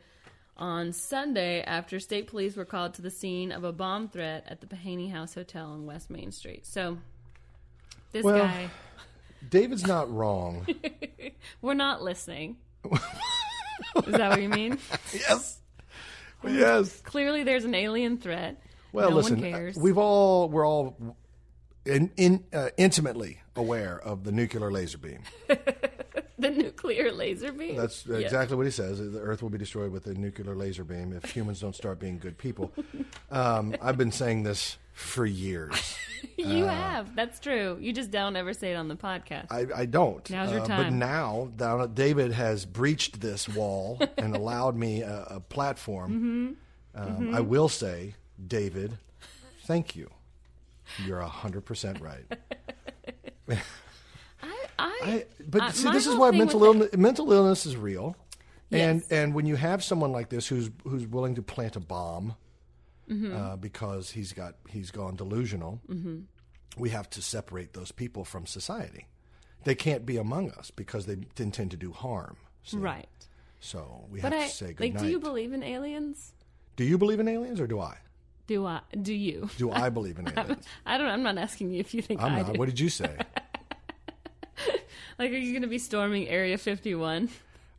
on Sunday, after state police were called to the scene of a bomb threat at the Pahaney House Hotel on West Main Street. So, this well, guy... David's not wrong. We're not listening. Is that what you mean? Yes. Yes. Clearly, there's an alien threat. Well, no listen, one cares. We've all, we're all in, in, uh, intimately aware of the nuclear laser beam. The nuclear laser beam? That's exactly yeah. what he says. The earth will be destroyed with a nuclear laser beam if humans don't start being good people. Um, I've been saying this for years. You uh, have. That's true. You just don't ever say it on the podcast. I, I don't. Now's your time. Uh, but now, now, David has breached this wall and allowed me a, a platform. Mm-hmm. Um, mm-hmm. I will say, David, thank you. You're one hundred percent right. I, but uh, see, this is why mental illness, mental illness is real. Yes. And and when you have someone like this who's who's willing to plant a bomb mm-hmm. uh, because he's got he's gone delusional, mm-hmm. we have to separate those people from society. They can't be among us because they intend to do harm. So, right. So we but have I, to say good like, night. Do you believe in aliens? Do you believe in aliens or do I? Do I? Do you? Do I believe in aliens? I don't. I'm not asking you if you think I'm I not. Do. What did you say? Like, are you going to be storming Area fifty-one?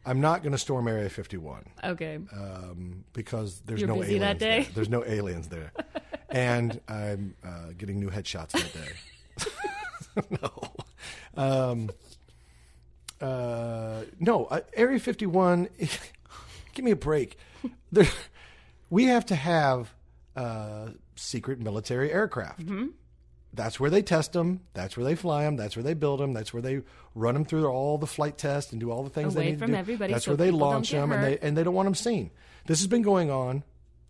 I'm not going to storm Area fifty-one. Okay. Um, because there's You're no busy aliens that day? There. There's no aliens there. And I'm uh, getting new headshots that day. No. Um, Uh, no, uh, Area fifty-one, give me a break. There, we have to have uh, secret military aircraft. Mm-hmm. That's where they test them. That's where they fly them. That's where they build them. That's where they run them through all the flight tests and do all the things Away they need from to do. Everybody, that's so where they launch them, and they, and they don't want them seen. This has been going on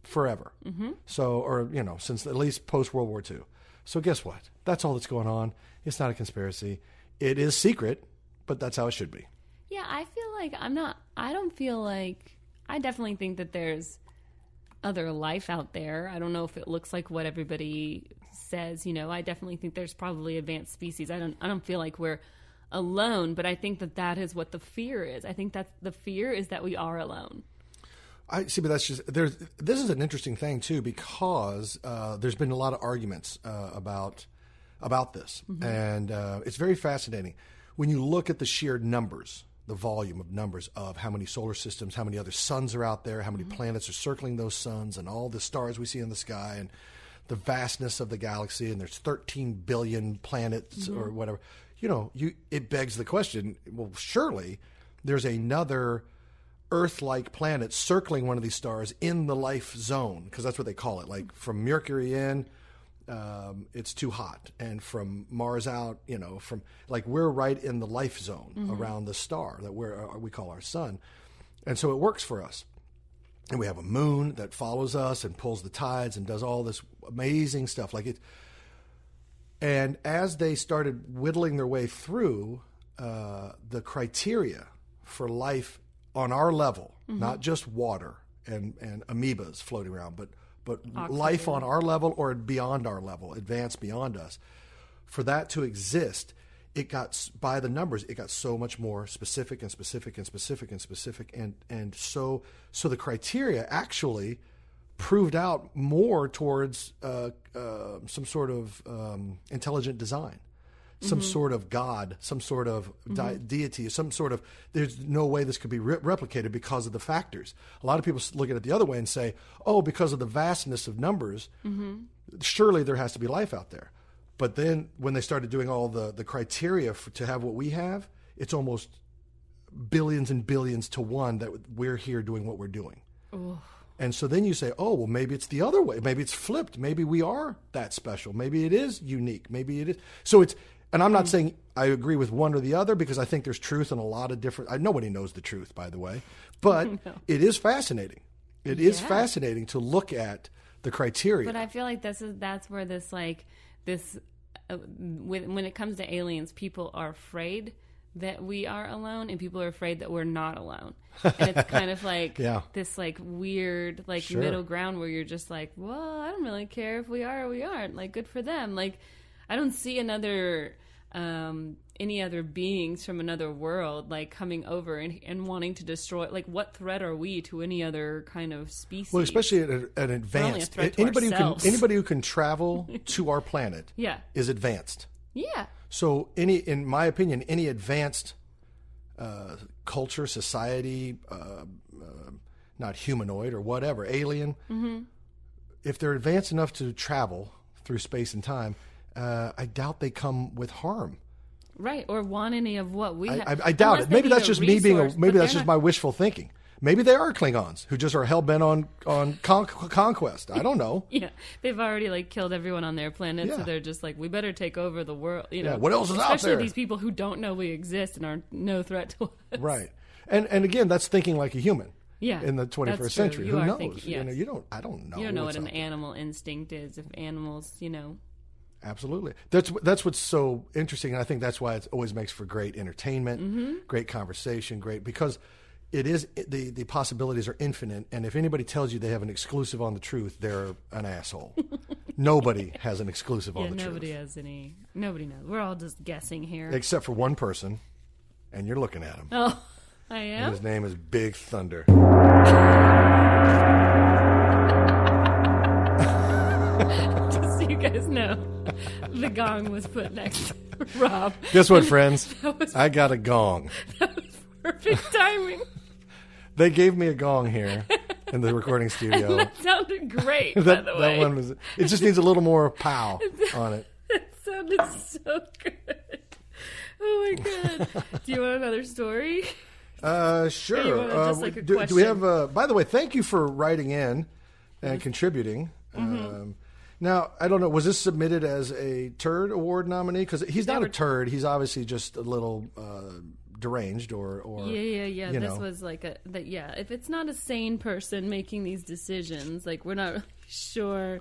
forever. Mm-hmm. So, or, you know, since at least post-World War Two. So guess what? That's all that's going on. It's not a conspiracy. It is secret, but that's how it should be. Yeah, I feel like I'm not, I don't feel like, I definitely think that there's other life out there. I don't know if it looks like what everybody says, you know. I definitely think there's probably advanced species. I don't I don't feel like we're alone, but I think that that is what the fear is. I think that the fear is that we are alone. I see, but that's just, there's, this is an interesting thing too, because uh, there's been a lot of arguments uh, about about this. Mm-hmm. And uh, it's very fascinating. When you look at the sheer numbers, the volume of numbers of how many solar systems, how many other suns are out there, how many mm-hmm. planets are circling those suns, and all the stars we see in the sky, and the vastness of the galaxy, and there's thirteen billion planets mm-hmm. or whatever, you know, you it begs the question, well, surely there's another Earth-like planet circling one of these stars in the life zone, because that's what they call it. Like from Mercury in, um, it's too hot, and from Mars out, you know, from like we're right in the life zone mm-hmm. around the star that we're, we call our sun. And so it works for us. And we have a moon that follows us and pulls the tides and does all this amazing stuff. Like it. And as they started whittling their way through uh, the criteria for life on our level, mm-hmm. not just water and, and amoebas floating around, but, but Oxygen. Life on our level or beyond our level, advanced beyond us, for that to exist, it got, by the numbers, it got so much more specific and specific and specific and specific. And, and so so the criteria actually proved out more towards uh, uh, some sort of um, intelligent design, some mm-hmm. sort of God, some sort of di- mm-hmm. deity, some sort of, there's no way this could be re- replicated because of the factors. A lot of people look at it the other way and say, oh, because of the vastness of numbers, mm-hmm. surely there has to be life out there. But then when they started doing all the, the criteria for, to have what we have, it's almost billions and billions to one that we're here doing what we're doing. Ooh. And so then you say, oh, well, maybe it's the other way. Maybe it's flipped. Maybe we are that special. Maybe it is unique. Maybe it is. So it's, and I'm not mm-hmm. saying I agree with one or the other, because I think there's truth in a lot of different, I, nobody knows the truth, by the way, but no. It is fascinating. It yeah. is fascinating to look at the criteria. But I feel like this is, that's where this like, this, when it comes to aliens, people are afraid that we are alone, and people are afraid that we're not alone. And it's kind of like yeah. this like weird like sure. middle ground where you're just like, well, I don't really care if we are or we aren't. Like, good for them. Like, I don't see another um, any other beings from another world like coming over and, and wanting to destroy. Like, what threat are we to any other kind of species? Well, especially an, an advanced anybody who can anybody who can travel to our planet yeah. is advanced. Yeah. So any, in my opinion, any advanced uh, culture, society, uh, uh, not humanoid or whatever, alien, mm-hmm. if they're advanced enough to travel through space and time, uh, I doubt they come with harm. Right, or want any of what we have. I, I, I doubt it. Maybe that's just resource, me being. A, maybe that's just not my wishful thinking. Maybe they are Klingons who just are hell bent on on con- conquest. I don't know. Yeah, they've already like killed everyone on their planet, yeah. so they're just like, we better take over the world. You know, yeah. what else is out there? Especially these people who don't know we exist and are no threat to us. Right, and and again, that's thinking like a human. Yeah, in the twenty-first century, who knows? Thinking, yes. You know, you don't. I don't know. You don't know what an animal instinct is. If animals, you know. Absolutely. That's that's what's so interesting, and I think that's why it always makes for great entertainment, mm-hmm. great conversation, great because it is the the possibilities are infinite, and if anybody tells you they have an exclusive on the truth, they're an asshole. Nobody has an exclusive yeah, on the nobody truth. Nobody has any. Nobody knows. We're all just guessing here, except for one person, and you're looking at him. Oh, I am. And his name is Big Thunder. Just so you guys know. The gong was put next to Rob. Guess what, friends? Was, I got a gong. That was perfect timing. They gave me a gong here in the recording studio. And that sounded great, that, by the way. That one was, it just needs a little more pow on it. It sounded so good. Oh my god! Do you want another story? Uh, sure. Uh, just, like, a do, do we have? Uh, by the way, thank you for writing in and mm-hmm. contributing. Mm-hmm. Um, now, I don't know. Was this submitted as a turd award nominee? Because he's not a turd. He's obviously just a little uh, deranged, or, or yeah, yeah, yeah. You know. This was like a that. Yeah, if it's not a sane person making these decisions, like we're not really sure.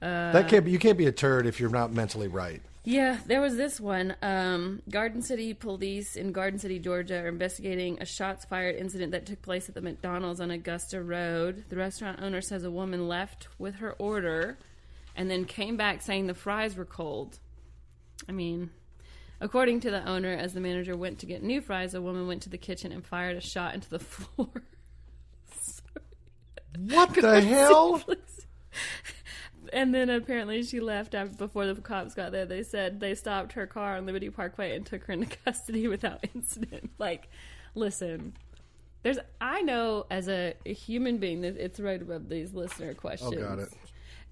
Uh, that can't be. You can't be a turd if you're not mentally right. Yeah, there was this one. Um, Garden City police in Garden City, Georgia, are investigating a shots fired incident that took place at the McDonald's on Augusta Road. The restaurant owner says a woman left with her order and then came back saying the fries were cold. I mean, according to the owner, as the manager went to get new fries, a woman went to the kitchen and fired a shot into the floor. What the hell? And then apparently she left after, before the cops got there. They said they stopped her car on Liberty Parkway and took her into custody without incident. Like, listen, there's I know as a, a human being that it's right above these listener questions. Oh, got it.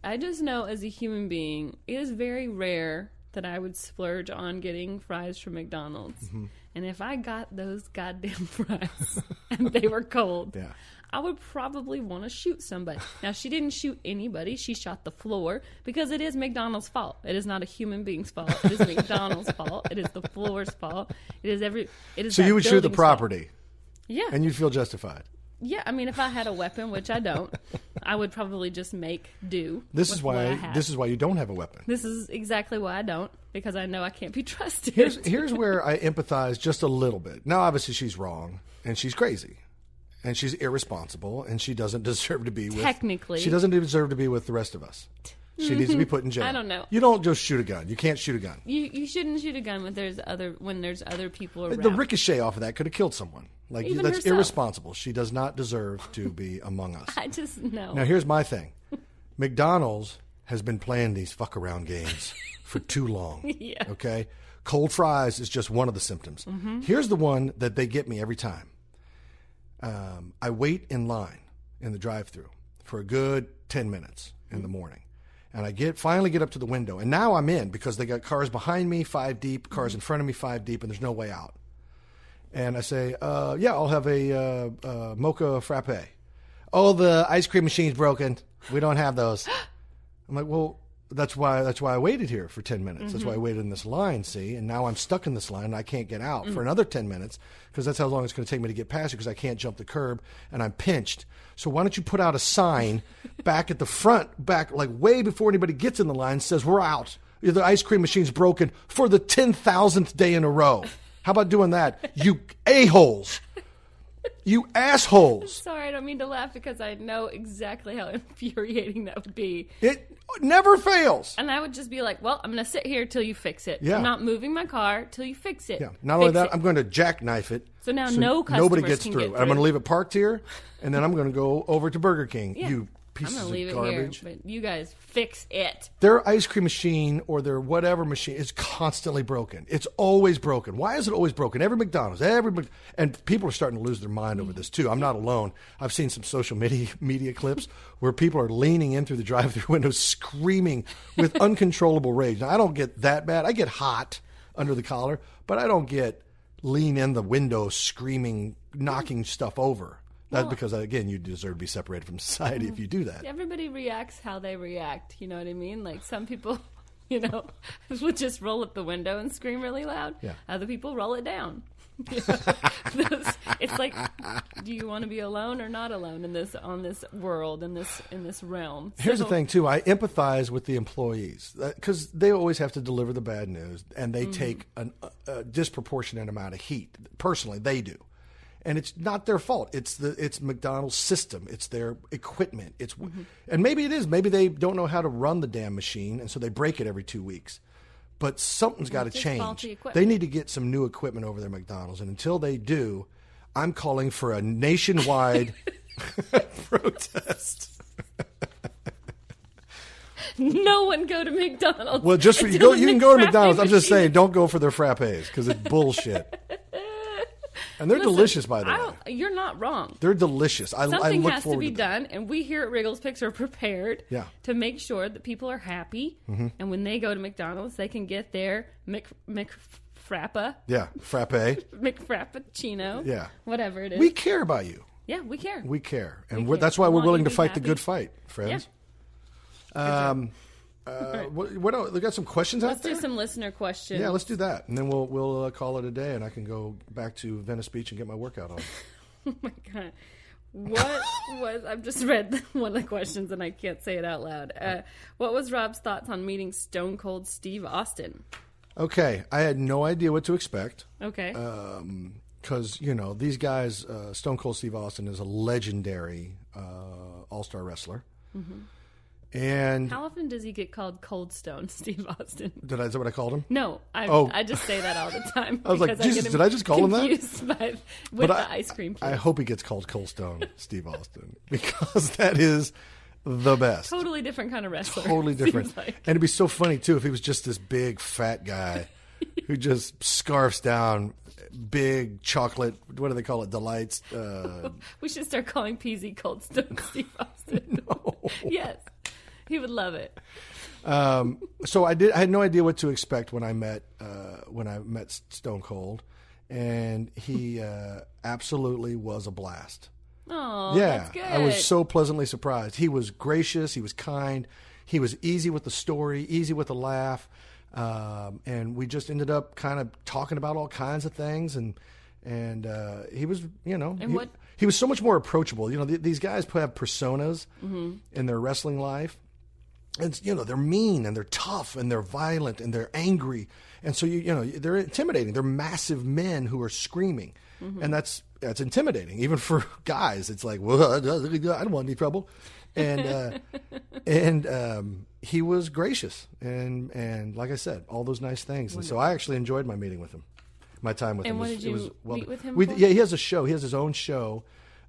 I just know as a human being, it is very rare that I would splurge on getting fries from McDonald's. Mm-hmm. And if I got those goddamn fries and they were cold, yeah. I would probably want to shoot somebody. Now, she didn't shoot anybody. She shot the floor because it is McDonald's fault. It is not a human being's fault. It is McDonald's fault. It is the floor's fault. It is every. It is. So you would shoot the property. Fault. Yeah. And you'd feel justified. Yeah, I mean, if I had a weapon, which I don't, I would probably just make do. This is why. I have. This is why you don't have a weapon. This is exactly why I don't, because I know I can't be trusted. Here's here's where I empathize just a little bit. Now, obviously, she's wrong and she's crazy. And she's irresponsible, and she doesn't deserve to be with... Technically. She doesn't deserve to be with the rest of us. She mm-hmm. needs to be put in jail. I don't know. You don't just shoot a gun. You can't shoot a gun. You you shouldn't shoot a gun when there's other when there's other people around. The ricochet off of that could have killed someone. Like Even That's herself. Irresponsible. She does not deserve to be among us. I just know. Now, here's my thing. McDonald's has been playing these fuck-around games for too long. Yeah. Okay? Cold fries is just one of the symptoms. Mm-hmm. Here's the one that they get me every time. Um, I wait in line in the drive-thru for a good ten minutes in the morning, and I get finally get up to the window, and now I'm in because they got cars behind me, five deep, cars in front of me, five deep, and there's no way out. And I say, uh, yeah, I'll have a uh, uh, mocha frappe. Oh, the ice cream machine's broken. We don't have those. I'm like, well, that's why that's why I waited here for ten minutes. Mm-hmm. That's why I waited in this line, see? And now I'm stuck in this line, and I can't get out mm-hmm. for another ten minutes because that's how long it's going to take me to get past it because I can't jump the curb, and I'm pinched. So why don't you put out a sign back at the front, back like way before anybody gets in the line, says, we're out. The ice cream machine's broken for the ten thousandth day in a row. How about doing that? You a-holes. You assholes. I'm sorry, I don't mean to laugh because I know exactly how infuriating that would be. It never fails. And I would just be like, well, I'm going to sit here till you fix it. Yeah. I'm not moving my car till you fix it. Yeah. Not fix only that, it. I'm going to jackknife it. So now so no customers nobody gets can through. Get through. I'm going to leave it parked here, and then I'm going to go over to Burger King, yeah. you pieces I'm leave of garbage. It here, but you guys fix it. Their ice cream machine or their whatever machine is constantly broken. It's always broken. Why is it always broken? Every McDonald's, every Mc... and people are starting to lose their mind over this too. I'm not alone. I've seen some social media media clips where people are leaning in through the drive-thru window screaming with uncontrollable rage. Now I don't get that bad. I get hot under the collar, but I don't get lean in the window screaming, knocking stuff over. That's well, because, again, you deserve to be separated from society if you do that. Everybody reacts how they react. You know what I mean? Like some people, you know, would just roll up the window and scream really loud. Yeah. Other people roll it down. You know? Those, it's like, do you want to be alone or not alone in this on this world, in this in this realm? So, here's the thing, too. I empathize with the employees because they always have to deliver the bad news, and they mm-hmm. take an, a disproportionate amount of heat. Personally, they do. And it's not their fault. It's the it's McDonald's system. It's their equipment. It's mm-hmm. and maybe it is. Maybe they don't know how to run the damn machine, and so they break it every two weeks. But something's got to change. They need to get some new equipment over their McDonald's, and until they do, I'm calling for a nationwide protest. No one go to McDonald's. Well, just for you, go, you can go to McDonald's. Machine. I'm just saying, don't go for their frappes because it's bullshit. And they're Listen, delicious, by the I way. You're not wrong. They're delicious. I, Something I look has forward to be to done, and we here at Riggles Picks are prepared yeah. to make sure that people are happy, mm-hmm. and when they go to McDonald's, they can get their Mc, Mc Frappa. Yeah, Frappe. McFrappuccino. Yeah. Whatever it is. We care about you. Yeah, we care. We care. And we we're, care. That's why we're willing to fight happy. the good fight, friends. Yeah. Um, uh, what, what else? We got some questions let's out there? Let's do some listener questions. Yeah, let's do that. And then we'll we'll uh, call it a day, and I can go back to Venice Beach and get my workout on. Oh, my God. What was... I've just read one of the questions, and I can't say it out loud. Uh, what was Rob's thoughts on meeting Stone Cold Steve Austin? Okay. I had no idea what to expect. Okay. Um... Because, you know, these guys, uh, Stone Cold Steve Austin is a legendary uh, all-star wrestler. Mm-hmm. And how often does he get called Cold Stone Steve Austin? Did I, is that what I called him? No. I, oh. I just say that all the time. I was like, Jesus, I did I just call him that? By, with but the I, ice cream. Place. I hope he gets called Cold Stone Steve Austin because that is the best. Totally different kind of wrestler. Totally different. Like. And it'd be so funny, too, if he was just this big, fat guy who just scarfs down big chocolate, what do they call it, delights. Uh, we should start calling Pizzi Cold Stone Steve Austin. No. Yes. He would love it. Um, so I did. I had no idea what to expect when I met uh, when I met Stone Cold, and he uh, absolutely was a blast. Oh, yeah, that's good. I was so pleasantly surprised. He was gracious. He was kind. He was easy with the story, easy with the laugh. Um, and we just ended up kind of talking about all kinds of things, and and uh, he was, you know, and he, what... he was so much more approachable. You know, th- these guys have personas mm-hmm. in their wrestling life, and you know they're mean and they're tough and they're violent and they're angry, and so you you know they're intimidating. They're massive men who are screaming, mm-hmm. and that's that's intimidating even for guys. It's like, well, I don't want any trouble. And uh, and um, he was gracious and, and like I said, all those nice things. Wonderful. And so I actually enjoyed my meeting with him, my time with and him. And what was, did you was, well, meet with him we, for? Yeah, he has a show. He has his own show,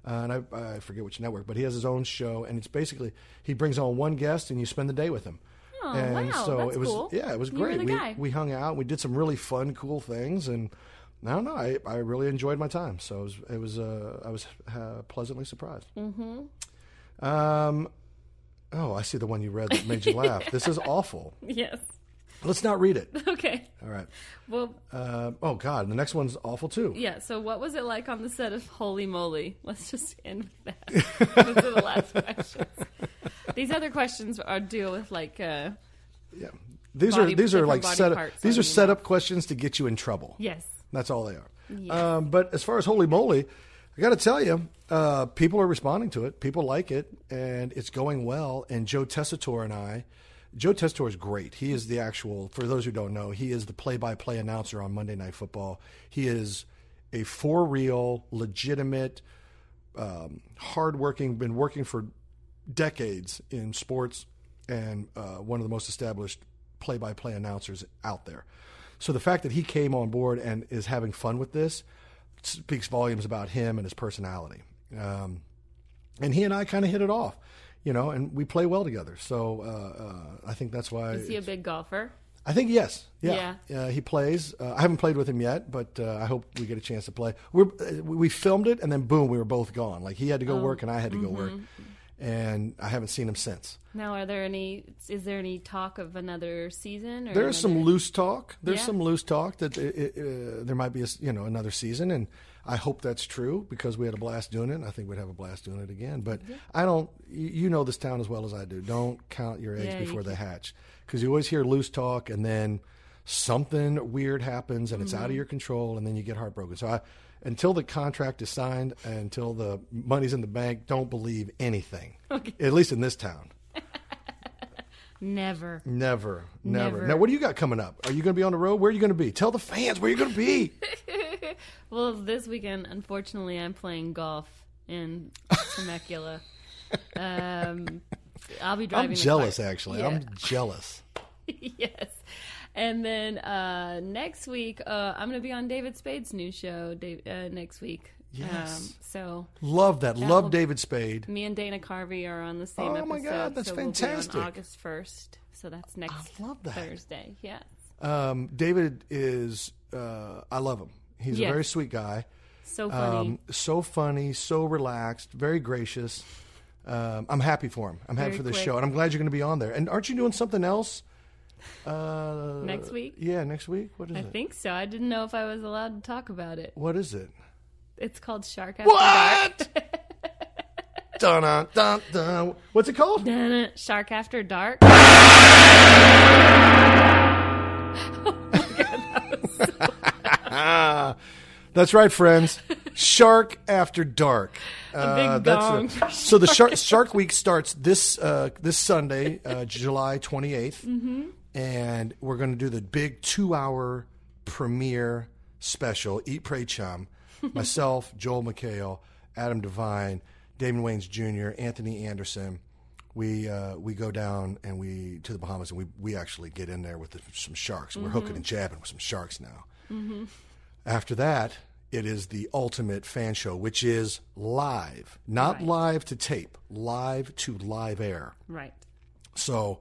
uh, and I, I forget which network, but he has his own show, and it's basically he brings on one guest and you spend the day with him. Oh, and wow, so that's it was, cool. Yeah, it was great. We, we hung out. We did some really fun, cool things, and I don't know. I, I really enjoyed my time. So it was, it was uh, I was uh, pleasantly surprised. Mm-hmm. Um, oh, I see the one you read that made you laugh. Yeah. This is awful. Yes. Let's not read it. Okay. All right. Well. Uh, oh, God. The next one's awful, too. Yeah. So what was it like on the set of Holy Moly? Let's just end with that. Those are the last questions. These other questions are deal with, like, uh, yeah. These body, are these are like set up, these are set up questions to get you in trouble. Yes. That's all they are. Yeah. Um, but as far as Holy Moly, I got to tell you, uh, people are responding to it. People like it, and it's going well. And Joe Tessitore and I, Joe Tessitore is great. He is the actual, for those who don't know, he is the play-by-play announcer on Monday Night Football. He is a for-real, legitimate, um, hard-working, been working for decades in sports, and uh, one of the most established play-by-play announcers out there. So the fact that he came on board and is having fun with this speaks volumes about him and his personality. Um, and he and I kind of hit it off, you know, and we play well together. So uh, uh, I think that's why. Is he a big golfer? I think yes. Yeah. yeah. Uh, he plays. Uh, I haven't played with him yet, but uh, I hope we get a chance to play. We're, we filmed it, and then boom, we were both gone. Like he had to go oh, work and I had to mm-hmm. go work. And I haven't seen him since. Now, are there any? Is there any talk of another season? Or There's another... some loose talk. There's yeah. some loose talk that it, it, uh, there might be, a, you know, another season, and I hope that's true because we had a blast doing it. And I think we'd have a blast doing it again. But yeah. I don't. You know this town as well as I do. Don't count your eggs yeah, before you they hatch, because you always hear loose talk, and then something weird happens, and mm-hmm. it's out of your control, and then you get heartbroken. So I. Until the contract is signed, until the money's in the bank, don't believe anything. Okay. At least in this town. Never. Never. Never. Never. Now, what do you got coming up? Are you going to be on the road? Where are you going to be? Tell the fans where you're going to be. Well, this weekend, unfortunately, I'm playing golf in Temecula. um, I'll be driving. I'm jealous, actually. Yeah. I'm jealous. Yes. And then uh, next week, uh, I'm going to be on David Spade's new show Dave, uh, next week. Yes. Um, so love that. that Love will, David Spade. Me and Dana Carvey are on the same oh episode. Oh, my God. That's so fantastic. We'll be on August first. So that's next I love that. Thursday. Yes. Um, David is, uh, I love him. He's yes. a very sweet guy. So funny. Um, so funny, so relaxed, very gracious. Um, I'm happy for him. I'm very happy for this quick. show. And I'm glad you're going to be on there. And aren't you doing something else? Uh, next week? Yeah, next week. What is I it? I think so. I didn't know if I was allowed to talk about it. What is it? It's called Shark After Dark. What? Dun, dun, dun, dun. What's it called? Dun, dun, Shark After Dark. Oh my God, that was so loud. That's right, friends. Shark After Dark. Uh, a big gong. That's a, so the Shark Shark Week starts this uh, this Sunday, uh, July twenty-eighth, mm-hmm. and we're going to do the big two-hour premiere special. Eat, Pray, Chum. Myself, Joel McHale, Adam Devine, Damon Wayans Junior, Anthony Anderson. We uh, we go down and we to the Bahamas, and we, we actually get in there with the, some sharks. We're mm-hmm. hooking and jabbing with some sharks now. Mm-hmm. After that, it is the ultimate fan show, which is live. Not right. live to tape, live to live air. Right. So,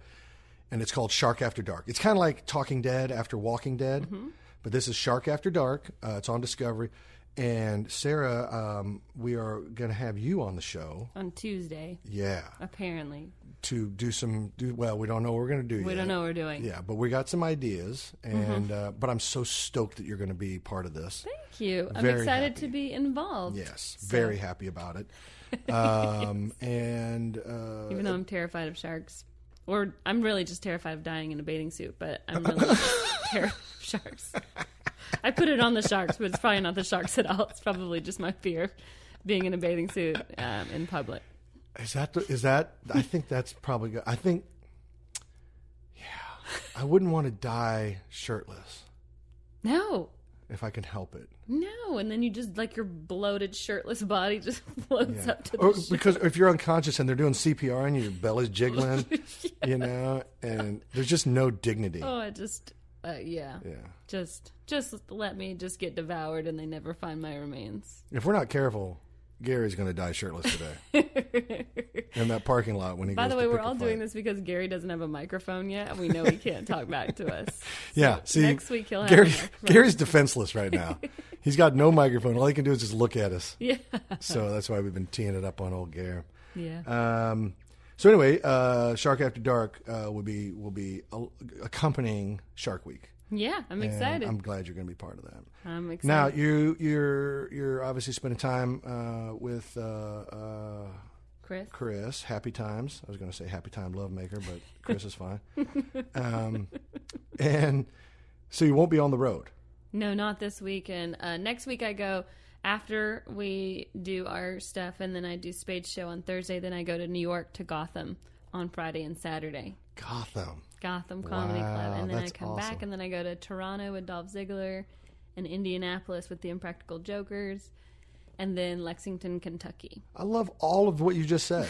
and it's called Shark After Dark. It's kind of like Talking Dead after Walking Dead, mm-hmm. but this is Shark After Dark. Uh, it's on Discovery. And Sarah, um, we are going to have you on the show on Tuesday. Yeah, apparently to do some. Do, well, we don't know what we're going to do. We yet. don't know what we're doing. Yeah, but we got some ideas, and mm-hmm. uh, but I'm so stoked that you're going to be part of this. Thank you. Very I'm excited happy. to be involved. Yes, so. very happy about it. Um, yes. And uh, even though I'm terrified of sharks, or I'm really just terrified of dying in a bathing suit, but I'm really terrified of sharks. I put it on the sharks, but it's probably not the sharks at all. It's probably just my fear of being in a bathing suit um, in public. Is that, the, is that, I think that's probably good. I think, yeah, I wouldn't want to die shirtless. No. If I can help it. No, and then you just, like, your bloated shirtless body just floats yeah. up to the or, Because if you're unconscious and they're doing C P R and your belly's jiggling, yes. you know, and there's just no dignity. Oh, it just... Uh, yeah. yeah. Just just let me just get devoured and they never find my remains. If we're not careful, Gary's going to die shirtless today. In that parking lot when he By goes By the way, to we're all doing this because Gary doesn't have a microphone yet and we know he can't talk back to us. So yeah. See, next week he'll have Gary, Gary's defenseless right now. He's got no microphone. All he can do is just look at us. Yeah. So that's why we've been teeing it up on old Gary. Yeah. Um So anyway, uh, Shark After Dark uh, will be will be a- accompanying Shark Week. Yeah, I'm and excited. I'm glad you're going to be part of that. I'm excited. Now you you're you're obviously spending time uh, with uh, uh, Chris. Chris, happy times. I was going to say happy time lovemaker, but Chris is fine. Um, and so you won't be on the road. No, not this weekend. Uh, next week I go. After we do our stuff, and then I do Spade's show on Thursday, then I go to New York to Gotham on Friday and Saturday. Gotham. Gotham Comedy wow, Club. And then I come awesome. back, and then I go to Toronto with Dolph Ziggler and Indianapolis with the Impractical Jokers, and then Lexington, Kentucky. I love all of what you just said.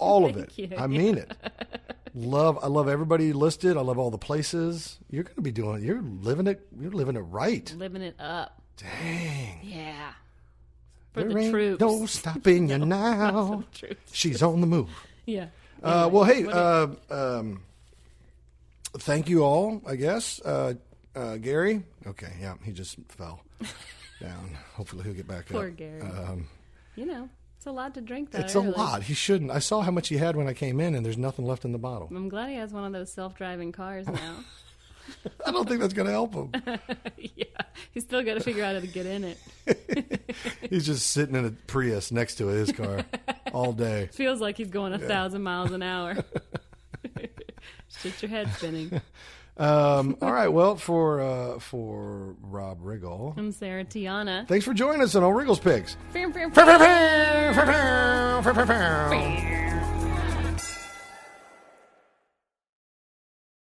All of it. You. I mean it. Love. I love everybody listed. I love all the places. You're going to be doing You're living it. You're living it right. Living it up. Dang. Yeah. For there the troops. No stopping you no, now. She's on the move. Yeah. Uh, anyway, well, hey, uh, um, thank you all, I guess. Uh, uh, Gary. Okay, yeah, he just fell down. Hopefully he'll get back Poor up. Poor Gary. Um, you know, it's a lot to drink, though. It's early. a lot. He shouldn't. I saw how much he had when I came in, and there's nothing left in the bottle. I'm glad he has one of those self-driving cars now. I don't think that's going to help him. Yeah. He's still got to figure out how to get in it. He's just sitting in a Prius next to his car all day. Feels like he's going a yeah. thousand miles an hour. Just your head spinning. Um, all right. Well, for uh, for Rob Riggle. I'm Sarah Tiana. Thanks for joining us on All Riggles Picks.